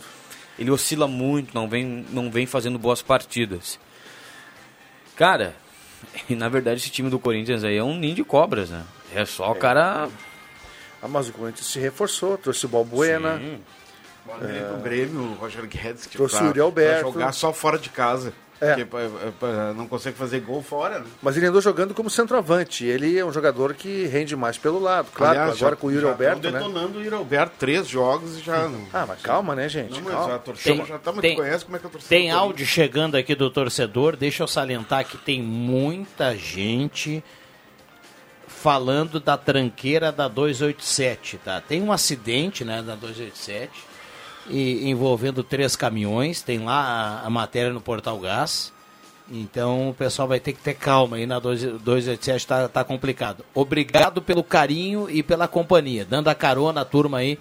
Ele oscila muito, não vem fazendo boas partidas. Cara, na verdade, esse time do Corinthians aí é um ninho de cobras, né? É só o cara... Ah, mas o Corinthians se reforçou, trouxe o Balbuena... Sim. Pro Grêmio, o Roger Guedes... Que trouxe o Uri Alberto... Pra jogar só fora de casa... É. Porque não consegue fazer gol fora. Né? Mas ele andou jogando como centroavante. Ele é um jogador que rende mais pelo lado. Claro, aliás, agora com o Yuri Alberto. Estão detonando, né? O Yuri Alberto, 3 jogos e já. Ah, mas calma, né, gente? Não, calma. Conhece como é que a torcida. Tem áudio chegando aqui do torcedor. Deixa eu salientar que tem muita gente falando da tranqueira da 287. Tá? Tem um acidente, né, da 287. E envolvendo 3 caminhões, tem lá a matéria no Portal Gás, então o pessoal vai ter que ter calma aí na 287, tá complicado. Obrigado pelo carinho e pela companhia, dando a carona à turma aí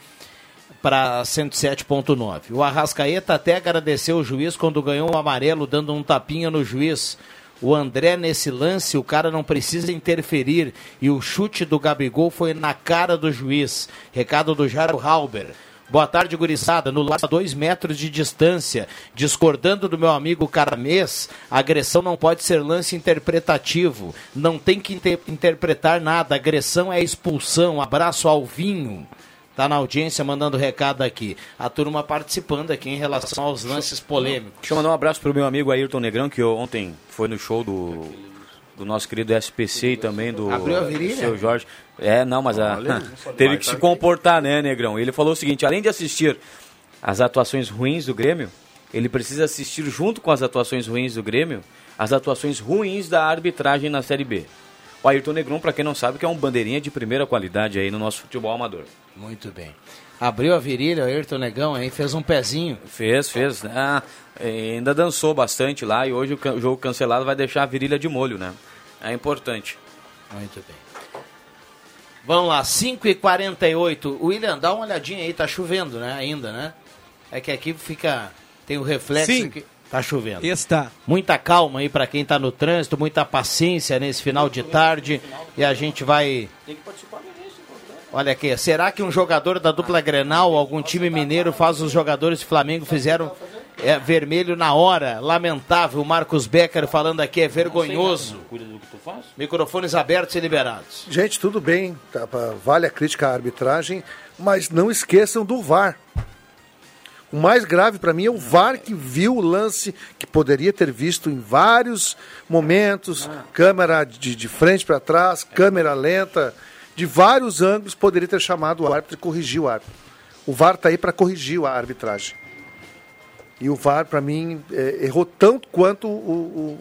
para 107.9. O Arrascaeta até agradeceu o juiz quando ganhou o amarelo, dando um tapinha no juiz. O André, nesse lance, o cara não precisa interferir, e o chute do Gabigol foi na cara do juiz. Recado do Jairo Halber. Boa tarde, gurizada. No lado a 2 metros de distância, discordando do meu amigo Caramês, agressão não pode ser lance interpretativo. Não tem que interpretar nada. Agressão é expulsão. Abraço ao Vinho. Tá na audiência, mandando recado aqui. A turma participando aqui em relação aos lances polêmicos. Deixa eu mandar um abraço pro meu amigo Ayrton Negrão, que ontem foi no show do nosso querido SPC e também do seu Jorge. É, não, mas teve que se comportar, né, Negrão? Ele falou o seguinte: além de assistir as atuações ruins do Grêmio, ele precisa assistir junto com as atuações ruins do Grêmio, as atuações ruins da arbitragem na Série B. O Ayrton Negrão, para quem não sabe, que é um bandeirinha de primeira qualidade aí no nosso futebol amador. Muito bem. Abriu a virilha, o Ayrton Negrão, aí fez um pezinho. Fez. Ah, ainda dançou bastante lá e hoje o jogo cancelado vai deixar a virilha de molho, né? É importante. Muito bem. Vamos lá, 5h48. William, dá uma olhadinha aí, tá chovendo, né? Ainda, né? É que aqui fica... tem o reflexo... Sim. Aqui. Tá chovendo. Está. Muita calma aí para quem tá no trânsito, muita paciência nesse final de tarde. E a gente vai... tem que participar do início. Olha aqui, será que um jogador da dupla Grenal, algum time mineiro, faz os jogadores do Flamengo fizeram vermelho na hora? Lamentável, o Marcos Becker falando aqui, é vergonhoso. Cuida do que tu faz. Microfones abertos e liberados. Gente, tudo bem, tá, vale a crítica à arbitragem, mas não esqueçam do VAR. O mais grave para mim é o VAR, que viu o lance, que poderia ter visto em vários momentos, câmera de frente para trás, câmera lenta, de vários ângulos, poderia ter chamado o árbitro e corrigiu o árbitro. O VAR está aí para corrigir a arbitragem. E o VAR, para mim, errou tanto quanto o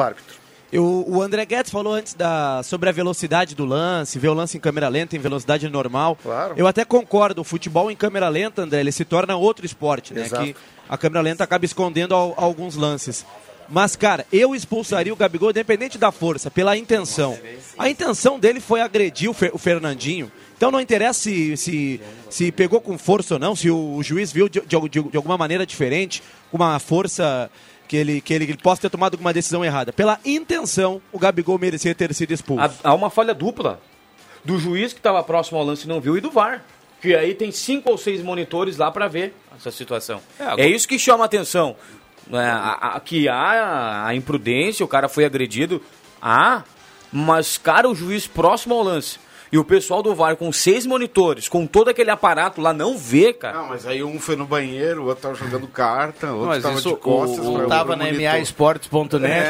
árbitro. O André Guedes falou antes sobre a velocidade do lance, ver o lance em câmera lenta, em velocidade normal. Claro. Eu até concordo, o futebol em câmera lenta, André, ele se torna outro esporte, né? Exato. Que a câmera lenta acaba escondendo alguns lances. Mas, cara, eu expulsaria o Gabigol, independente da força, pela intenção. A intenção dele foi agredir o Fernandinho. Então não interessa se pegou com força ou não, se o juiz viu de alguma maneira diferente, com uma força... Que ele possa ter tomado alguma decisão errada. Pela intenção, o Gabigol merecia ter sido expulso. Há uma falha dupla. Do juiz, que estava próximo ao lance e não viu, e do VAR. Que aí tem 5 ou 6 monitores lá para ver essa situação. É isso que chama a atenção. Que há a imprudência, o cara foi agredido. Mas, cara, o juiz próximo ao lance. E o pessoal do VAR com 6 monitores, com todo aquele aparato lá, não vê, cara. Não, mas aí um foi no banheiro, o outro tava jogando carta, o outro tava de costas. Um tava na maesportes.net.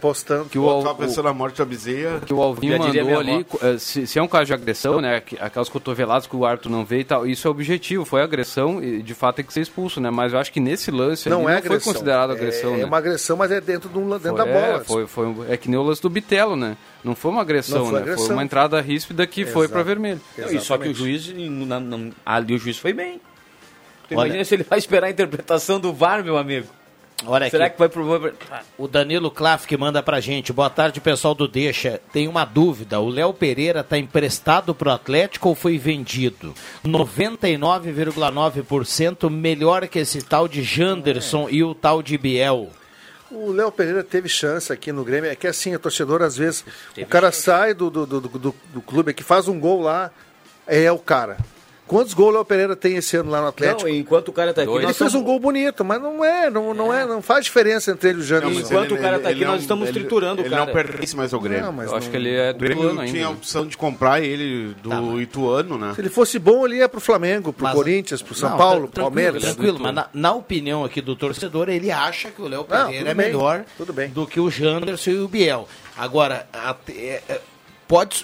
Postando que o tava pensando na morte da bezerra. Que o Alvinho mandou ali, se é um caso de agressão, né, aquelas cotoveladas que o árbitro não vê e tal, isso é objetivo, foi agressão e de fato tem que ser expulso, né, mas eu acho que nesse lance não, não foi considerado agressão, né? É uma agressão, mas é dentro da bola. É que nem o lance do Bitelo, né? Não foi uma agressão, agressão. Foi uma entrada ríspida que foi para vermelho. Exatamente. Só que o juiz, ali o juiz foi bem. Imagina se ele vai esperar a interpretação do VAR, meu amigo. Olha, será que vai pro... O Danilo Klaff que manda pra gente. Boa tarde, pessoal do Deixa. Tem uma dúvida. O Léo Pereira tá emprestado pro Atlético ou foi vendido? 99,9% melhor que esse tal de Janderson e o tal de Biel. O Léo Pereira teve chance aqui no Grêmio. É que assim, o torcedor às vezes... Teve o cara chance. Sai do clube aqui, faz um gol lá, é o cara. Quantos gols o Léo Pereira tem esse ano lá no Atlético? Não, enquanto o cara tá aqui... Ele fez um gol bonito, mas não faz diferença entre ele e o Janderson. Enquanto o cara tá aqui, nós estamos triturando o cara. Ele não pertence mais ao Grêmio. Não, eu acho que ele é do Grêmio ainda. Tinha a opção de comprar ele do Ituano, né? Se ele fosse bom, ele ia pro Flamengo, pro Corinthians, pro São Paulo, pro Palmeiras. Tranquilo, mas na opinião aqui do torcedor, ele acha que o Léo Pereira é melhor do que o Janderson e o Biel. Agora,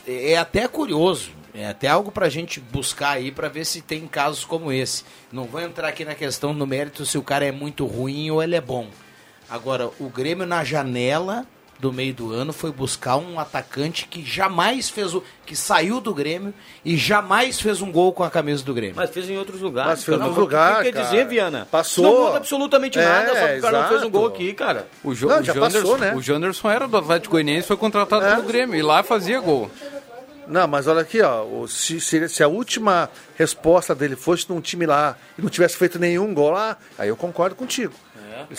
é até curioso. É até algo pra gente buscar aí pra ver se tem casos como esse. Não vou entrar aqui na questão do mérito se o cara é muito ruim ou ele é bom. Agora, o Grêmio na janela do meio do ano foi buscar um atacante que jamais fez que saiu do Grêmio e jamais fez um gol com a camisa do Grêmio. Mas fez em outros lugares. Mas fez em outros lugares, cara. O que quer dizer, Viana? Passou. Não muda absolutamente nada, só que o cara não fez um gol aqui, cara. O Janderson era do Atlético Goianiense, foi contratado pelo Grêmio e lá fazia gol. Não, mas olha aqui, ó, se a última resposta dele fosse num time lá e não tivesse feito nenhum gol lá, aí eu concordo contigo.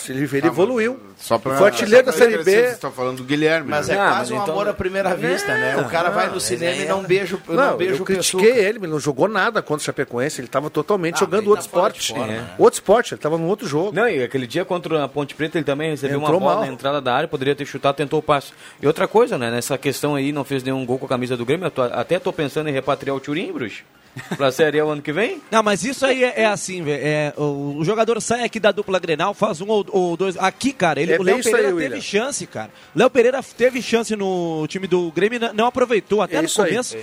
Ele evoluiu. Só pra, foi artilheiro da Série B. Vocês estão falando do Guilherme. Mas é quase um amor à primeira vista, né? O cara vai no cinema e não beija o pessoal. Eu critiquei ele, ele não jogou nada contra o Chapecoense. Ele estava totalmente jogando outro esporte. Outro esporte, ele estava num outro jogo. Não, e aquele dia contra a Ponte Preta, ele também recebeu uma bola na entrada da área, poderia ter chutado, tentou o passe. E outra coisa, né? Nessa questão aí, não fez nenhum gol com a camisa do Grêmio. Até estou pensando em repatriar o Turim, Bruxo. Pra Série A o ano que vem? Não, mas isso aí é assim, velho. O jogador sai aqui da dupla Grenal, faz um ou dois. Aqui, cara, o Léo Pereira teve chance, cara. Léo Pereira teve chance no time do Grêmio, não aproveitou. Até no começo.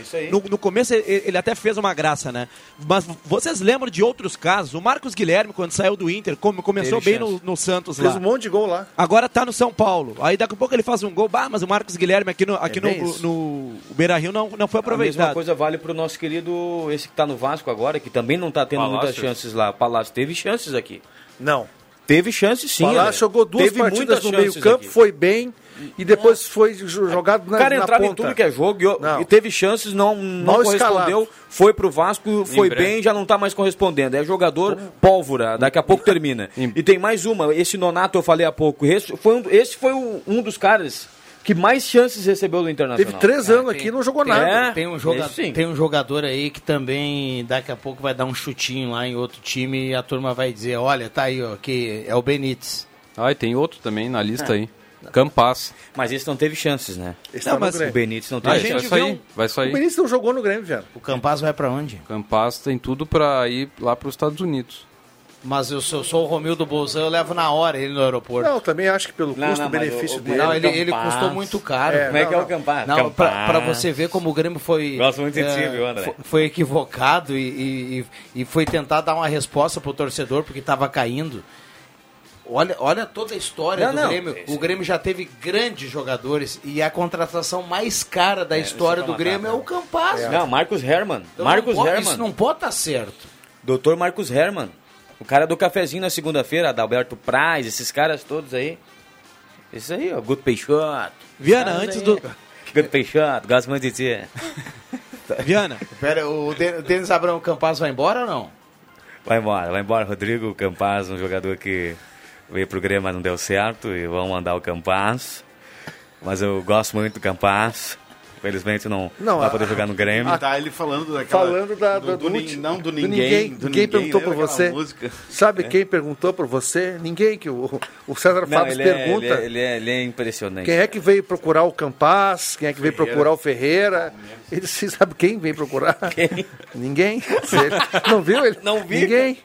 No começo ele até fez uma graça, né? Mas vocês lembram de outros casos? O Marcos Guilherme, quando saiu do Inter, começou bem no Santos lá. Fez um monte de gol lá. Agora tá no São Paulo. Aí daqui a pouco ele faz um gol. Bah, mas o Marcos Guilherme aqui no Beira Rio não foi aproveitado. A mesma coisa vale pro nosso querido... que está no Vasco agora, que também não está tendo muitas chances lá. Palácio teve chances aqui. Não. Teve chances sim. Palácio jogou duas partidas no meio campo, foi bem, e depois foi jogado na ponta. O cara entrava em tudo que é jogo e teve chances, não correspondeu, foi pro Vasco, foi bem, já não tá mais correspondendo. É jogador pólvora, daqui a pouco termina. E tem mais uma, esse Nonato eu falei há pouco, esse foi um dos caras que mais chances recebeu do Internacional. Teve 3 anos aqui e não jogou nada. Tem um jogador aí que também daqui a pouco vai dar um chutinho lá em outro time e a turma vai dizer, olha, tá aí, ó, que é o Benítez. Ah, e tem outro também na lista aí. Campas. Mas esse não teve chances, né? O Benítez não teve chances. Vai sair. O Benítez não jogou no Grêmio, velho. O Campas vai pra onde? O Campas tem tudo pra ir lá pros Estados Unidos. Mas se eu sou o Romildo Bolzão, eu levo na hora ele no aeroporto. Não, também acho que pelo custo-benefício dele. Não, ele custou muito caro. Como é que é o Campas? Não, pra você ver como o Grêmio foi... Gosto muito de ti, viu, André? Foi equivocado e foi tentar dar uma resposta pro torcedor, porque tava caindo. Olha toda a história do Grêmio. O Grêmio já teve grandes jogadores e a contratação mais cara da história do Grêmio é o Campas. Não, Marcos Hermann. Então, isso não pode estar certo. Doutor Marcos Hermann. O cara do cafezinho na segunda-feira, Adalberto Praz, esses caras todos aí. Isso aí, ó, Guto Peixoto. Viana, antes aí. Guto Peixoto, gosto muito de ti. Viana. Pera, o Denis Abrão Campaz vai embora ou não? Vai embora. Rodrigo Campaz, um jogador que veio pro Grêmio, mas não deu certo. E vão mandar o Campaz. Mas eu gosto muito do Campaz. Infelizmente não vai poder jogar no Grêmio. Tá ele falando daquela... Falando do ninguém. Ninguém perguntou pra você. Música. Sabe quem perguntou pra você? Ninguém, que o César Fábio pergunta. Ele é impressionante. Quem é que veio procurar o Campas? Quem é que veio procurar o Ferreira? Ele sabe quem veio procurar? Quem? Ninguém. Não viu ele? Não vi. Ninguém.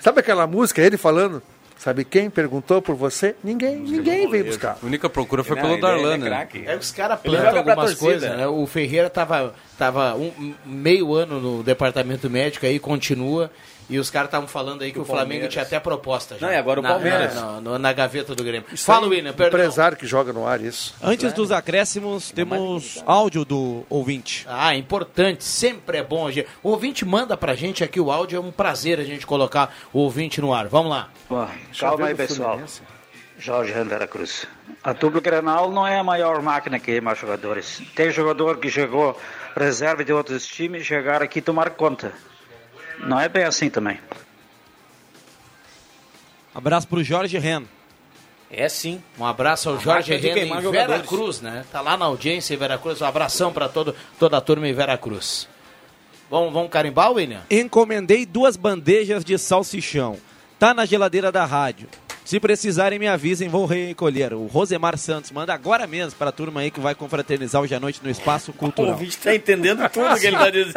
Sabe aquela música, ele falando... Sabe quem perguntou por você? Ninguém veio buscar. A única procura foi pelo Darlan, né? É que os caras plantam algumas coisas, né? O Ferreira tava meio ano no departamento médico, aí continua, e os caras estavam falando aí que o Flamengo tinha até proposta já. Não, e agora o Palmeiras. Na gaveta do Grêmio. Fala, William, perdão. Empresário que joga no ar, isso. Antes dos acréscimos, temos áudio do ouvinte. Ah, importante, sempre é bom. O ouvinte manda pra gente aqui o áudio, é um prazer a gente colocar o ouvinte no ar. Vamos lá. Bom, calma aí, pessoal. Jorge Randera Cruz. A dupla Grenal não é a maior máquina que reúne jogadores. Tem jogador que chegou reserva de outros times, chegar aqui e tomar conta. Não é bem assim também. Abraço pro Jorge Ren. É sim. Um abraço ao Jorge Ren em Veracruz, né? Tá lá na audiência em Veracruz. Um abração pra toda a turma em Veracruz. Vamos carimbar, William? Encomendei 2 bandejas de salsichão. Tá na geladeira da rádio. Se precisarem, me avisem, vou recolher. O Rosemar Santos manda agora mesmo para a turma aí que vai confraternizar hoje à noite no Espaço Cultural. O ouvinte está entendendo tudo que ele está dizendo.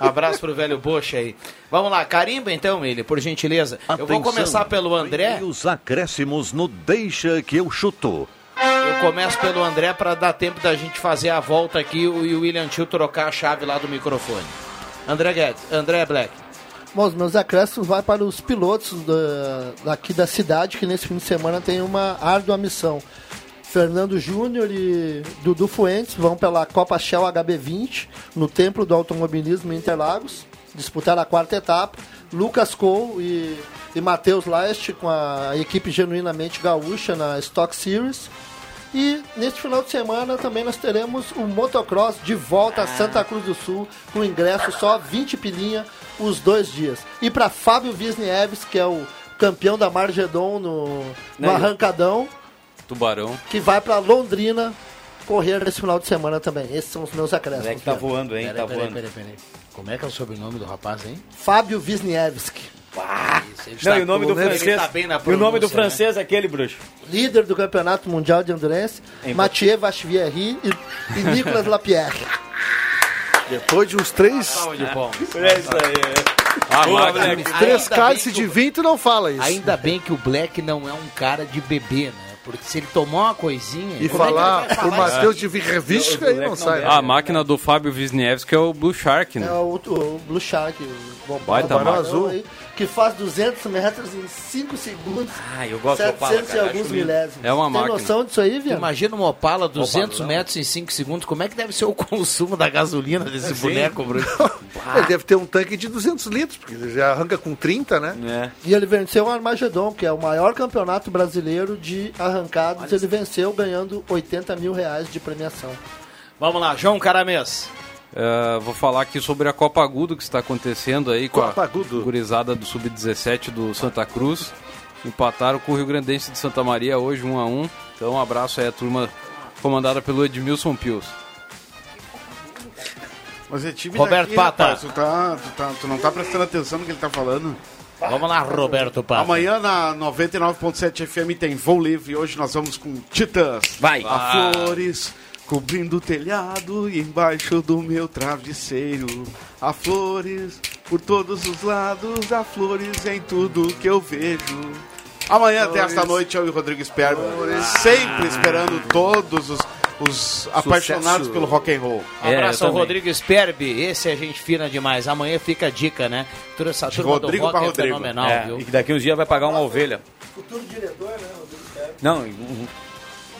Abraço pro velho Bocha aí. Vamos lá, carimba então, ele, por gentileza. Atenção, eu vou começar pelo André. E os acréscimos no Deixa que eu chuto. Eu começo pelo André para dar tempo da gente fazer a volta aqui e o William Till trocar a chave lá do microfone. André Guedes, André Black. Bom, os meus acréscimos vão para os pilotos daqui da cidade, que nesse fim de semana tem uma árdua missão. Fernando Júnior e Dudu Fuentes vão pela Copa Shell HB20, no Templo do Automobilismo em Interlagos, disputar a 4ª etapa. Lucas Cole e Matheus Leist com a equipe genuinamente gaúcha na Stock Series. E neste final de semana também nós teremos o motocross de volta a Santa Cruz do Sul, com ingresso só 20 pilinha os 2 dias. E para Fábio Visnieves, que é o campeão da Margedon no Arrancadão, Tubarão, que vai para Londrina correr esse final de semana também. Esses são os meus acréscimos. É que tá voando, hein? Peraí. Como é que é o sobrenome do rapaz, hein? Fábio Wisniewski. Não, e o nome do francês. Tá bem na pronúncia, e o nome do francês é aquele, bruxo. Líder do Campeonato Mundial de Endurance, Mathieu Vachivieri e Nicolas Lapierre. Depois de uns 3. É isso aí. Três cálices de vinho, tu não fala isso. Ainda bem que o Black não é um cara de bebê, né? Porque se ele tomar uma coisinha... E falar o Matheus de Virrevisca, aí não sai. A máquina do Fábio Wisniewski, que é o Blue Shark, né? É o Blue Shark, o Barão Azul. Aí, que faz 200 metros em 5 segundos. Ah, eu gosto de Opala, 700 e alguns milésimos. É uma máquina. Tem noção disso aí, Viana? Imagina uma Opala, 200 metros em 5 segundos. Como é que deve ser o consumo da gasolina desse boneco, Bruno? Ele deve ter um tanque de 200 litros, porque ele já arranca com 30, né? É. E ele venceu o Armagedon, que é o maior campeonato brasileiro de arrancados. Olha, ele venceu ganhando R$80 mil de premiação. Vamos lá, João Caramês. Vou falar aqui sobre a Copa Agudo que está acontecendo aí com a gurizada do Sub-17 do Santa Cruz. Empataram com o Rio Grandense de Santa Maria hoje, 1-1. Então um abraço aí à turma comandada pelo Edmilson Pius. Mas é time Roberto Pata. Tu não tá prestando atenção no que ele tá falando? Vamos lá, Roberto Pata. Amanhã na 99.7 FM tem voo livre. Hoje nós vamos com Titãs. Vai. A Flores, cobrindo o telhado e embaixo do meu travesseiro. A Flores, por todos os lados. A Flores em tudo que eu vejo. Amanhã até esta noite eu e o Rodrigo Sperber. Sempre esperando todos os apaixonados pelo rock and roll. Abraço ao Rodrigo Sperbi, esse é gente fina demais. Amanhã fica a dica, né? Toda essa turma do rock é fenomenal, viu? E daqui uns dias vai pagar uma ovelha. Futuro diretor, né? Rodrigo Sperbi.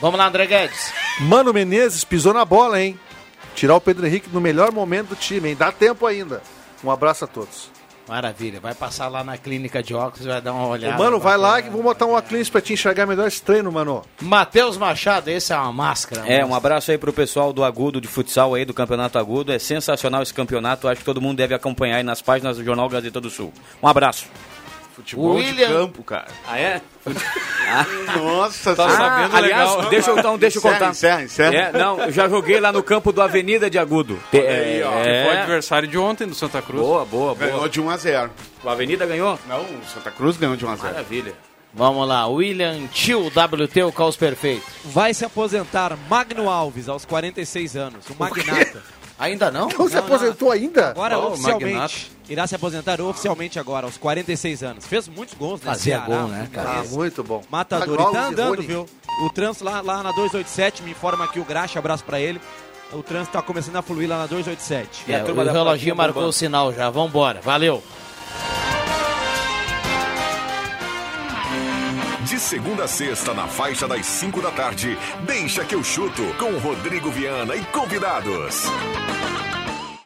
Vamos lá, André Guedes. Mano Menezes pisou na bola, hein? Tirar o Pedro Henrique no melhor momento do time, hein? Dá tempo ainda. Um abraço a todos. Maravilha, vai passar lá na clínica de óculos e vai dar uma olhada. Mano, vai lá que vou botar um óculos pra te enxergar melhor esse treino, mano. Matheus Machado, esse é uma máscara. Um abraço aí pro pessoal do Agudo, de futsal aí, do Campeonato Agudo. É sensacional esse campeonato, acho que todo mundo deve acompanhar aí nas páginas do Jornal Gazeta do Sul. Um abraço. Futebol William... de campo, cara. Ah, é? Nossa, tá sabendo legal. Aliás, deixa eu contar. Encerra. Eu já joguei lá no campo do Avenida de Agudo. Foi adversário de ontem do Santa Cruz. Boa. Ganhou de 1-0. O Avenida ganhou? Não, o Santa Cruz ganhou de 1-0. Maravilha. Vamos lá, William Till, WT, o caos perfeito. Vai se aposentar Magno Alves aos 46 anos, o magnata. Ainda não? Então se aposentou ainda? Agora oficialmente. Magnata. Irá se aposentar oficialmente agora, aos 46 anos. Fez muitos gols nesse Ceará. Fazia gol, né, cara? Muito bom. Matador. E tá andando, viu? O trânsito lá na 287, me informa aqui o Graxa, abraço pra ele. O trânsito tá começando a fluir lá na 287. E o reloginho marcou o sinal já. Vambora, valeu. De segunda a sexta, na faixa das 5 da tarde, Deixa que eu chuto, com Rodrigo Viana e convidados.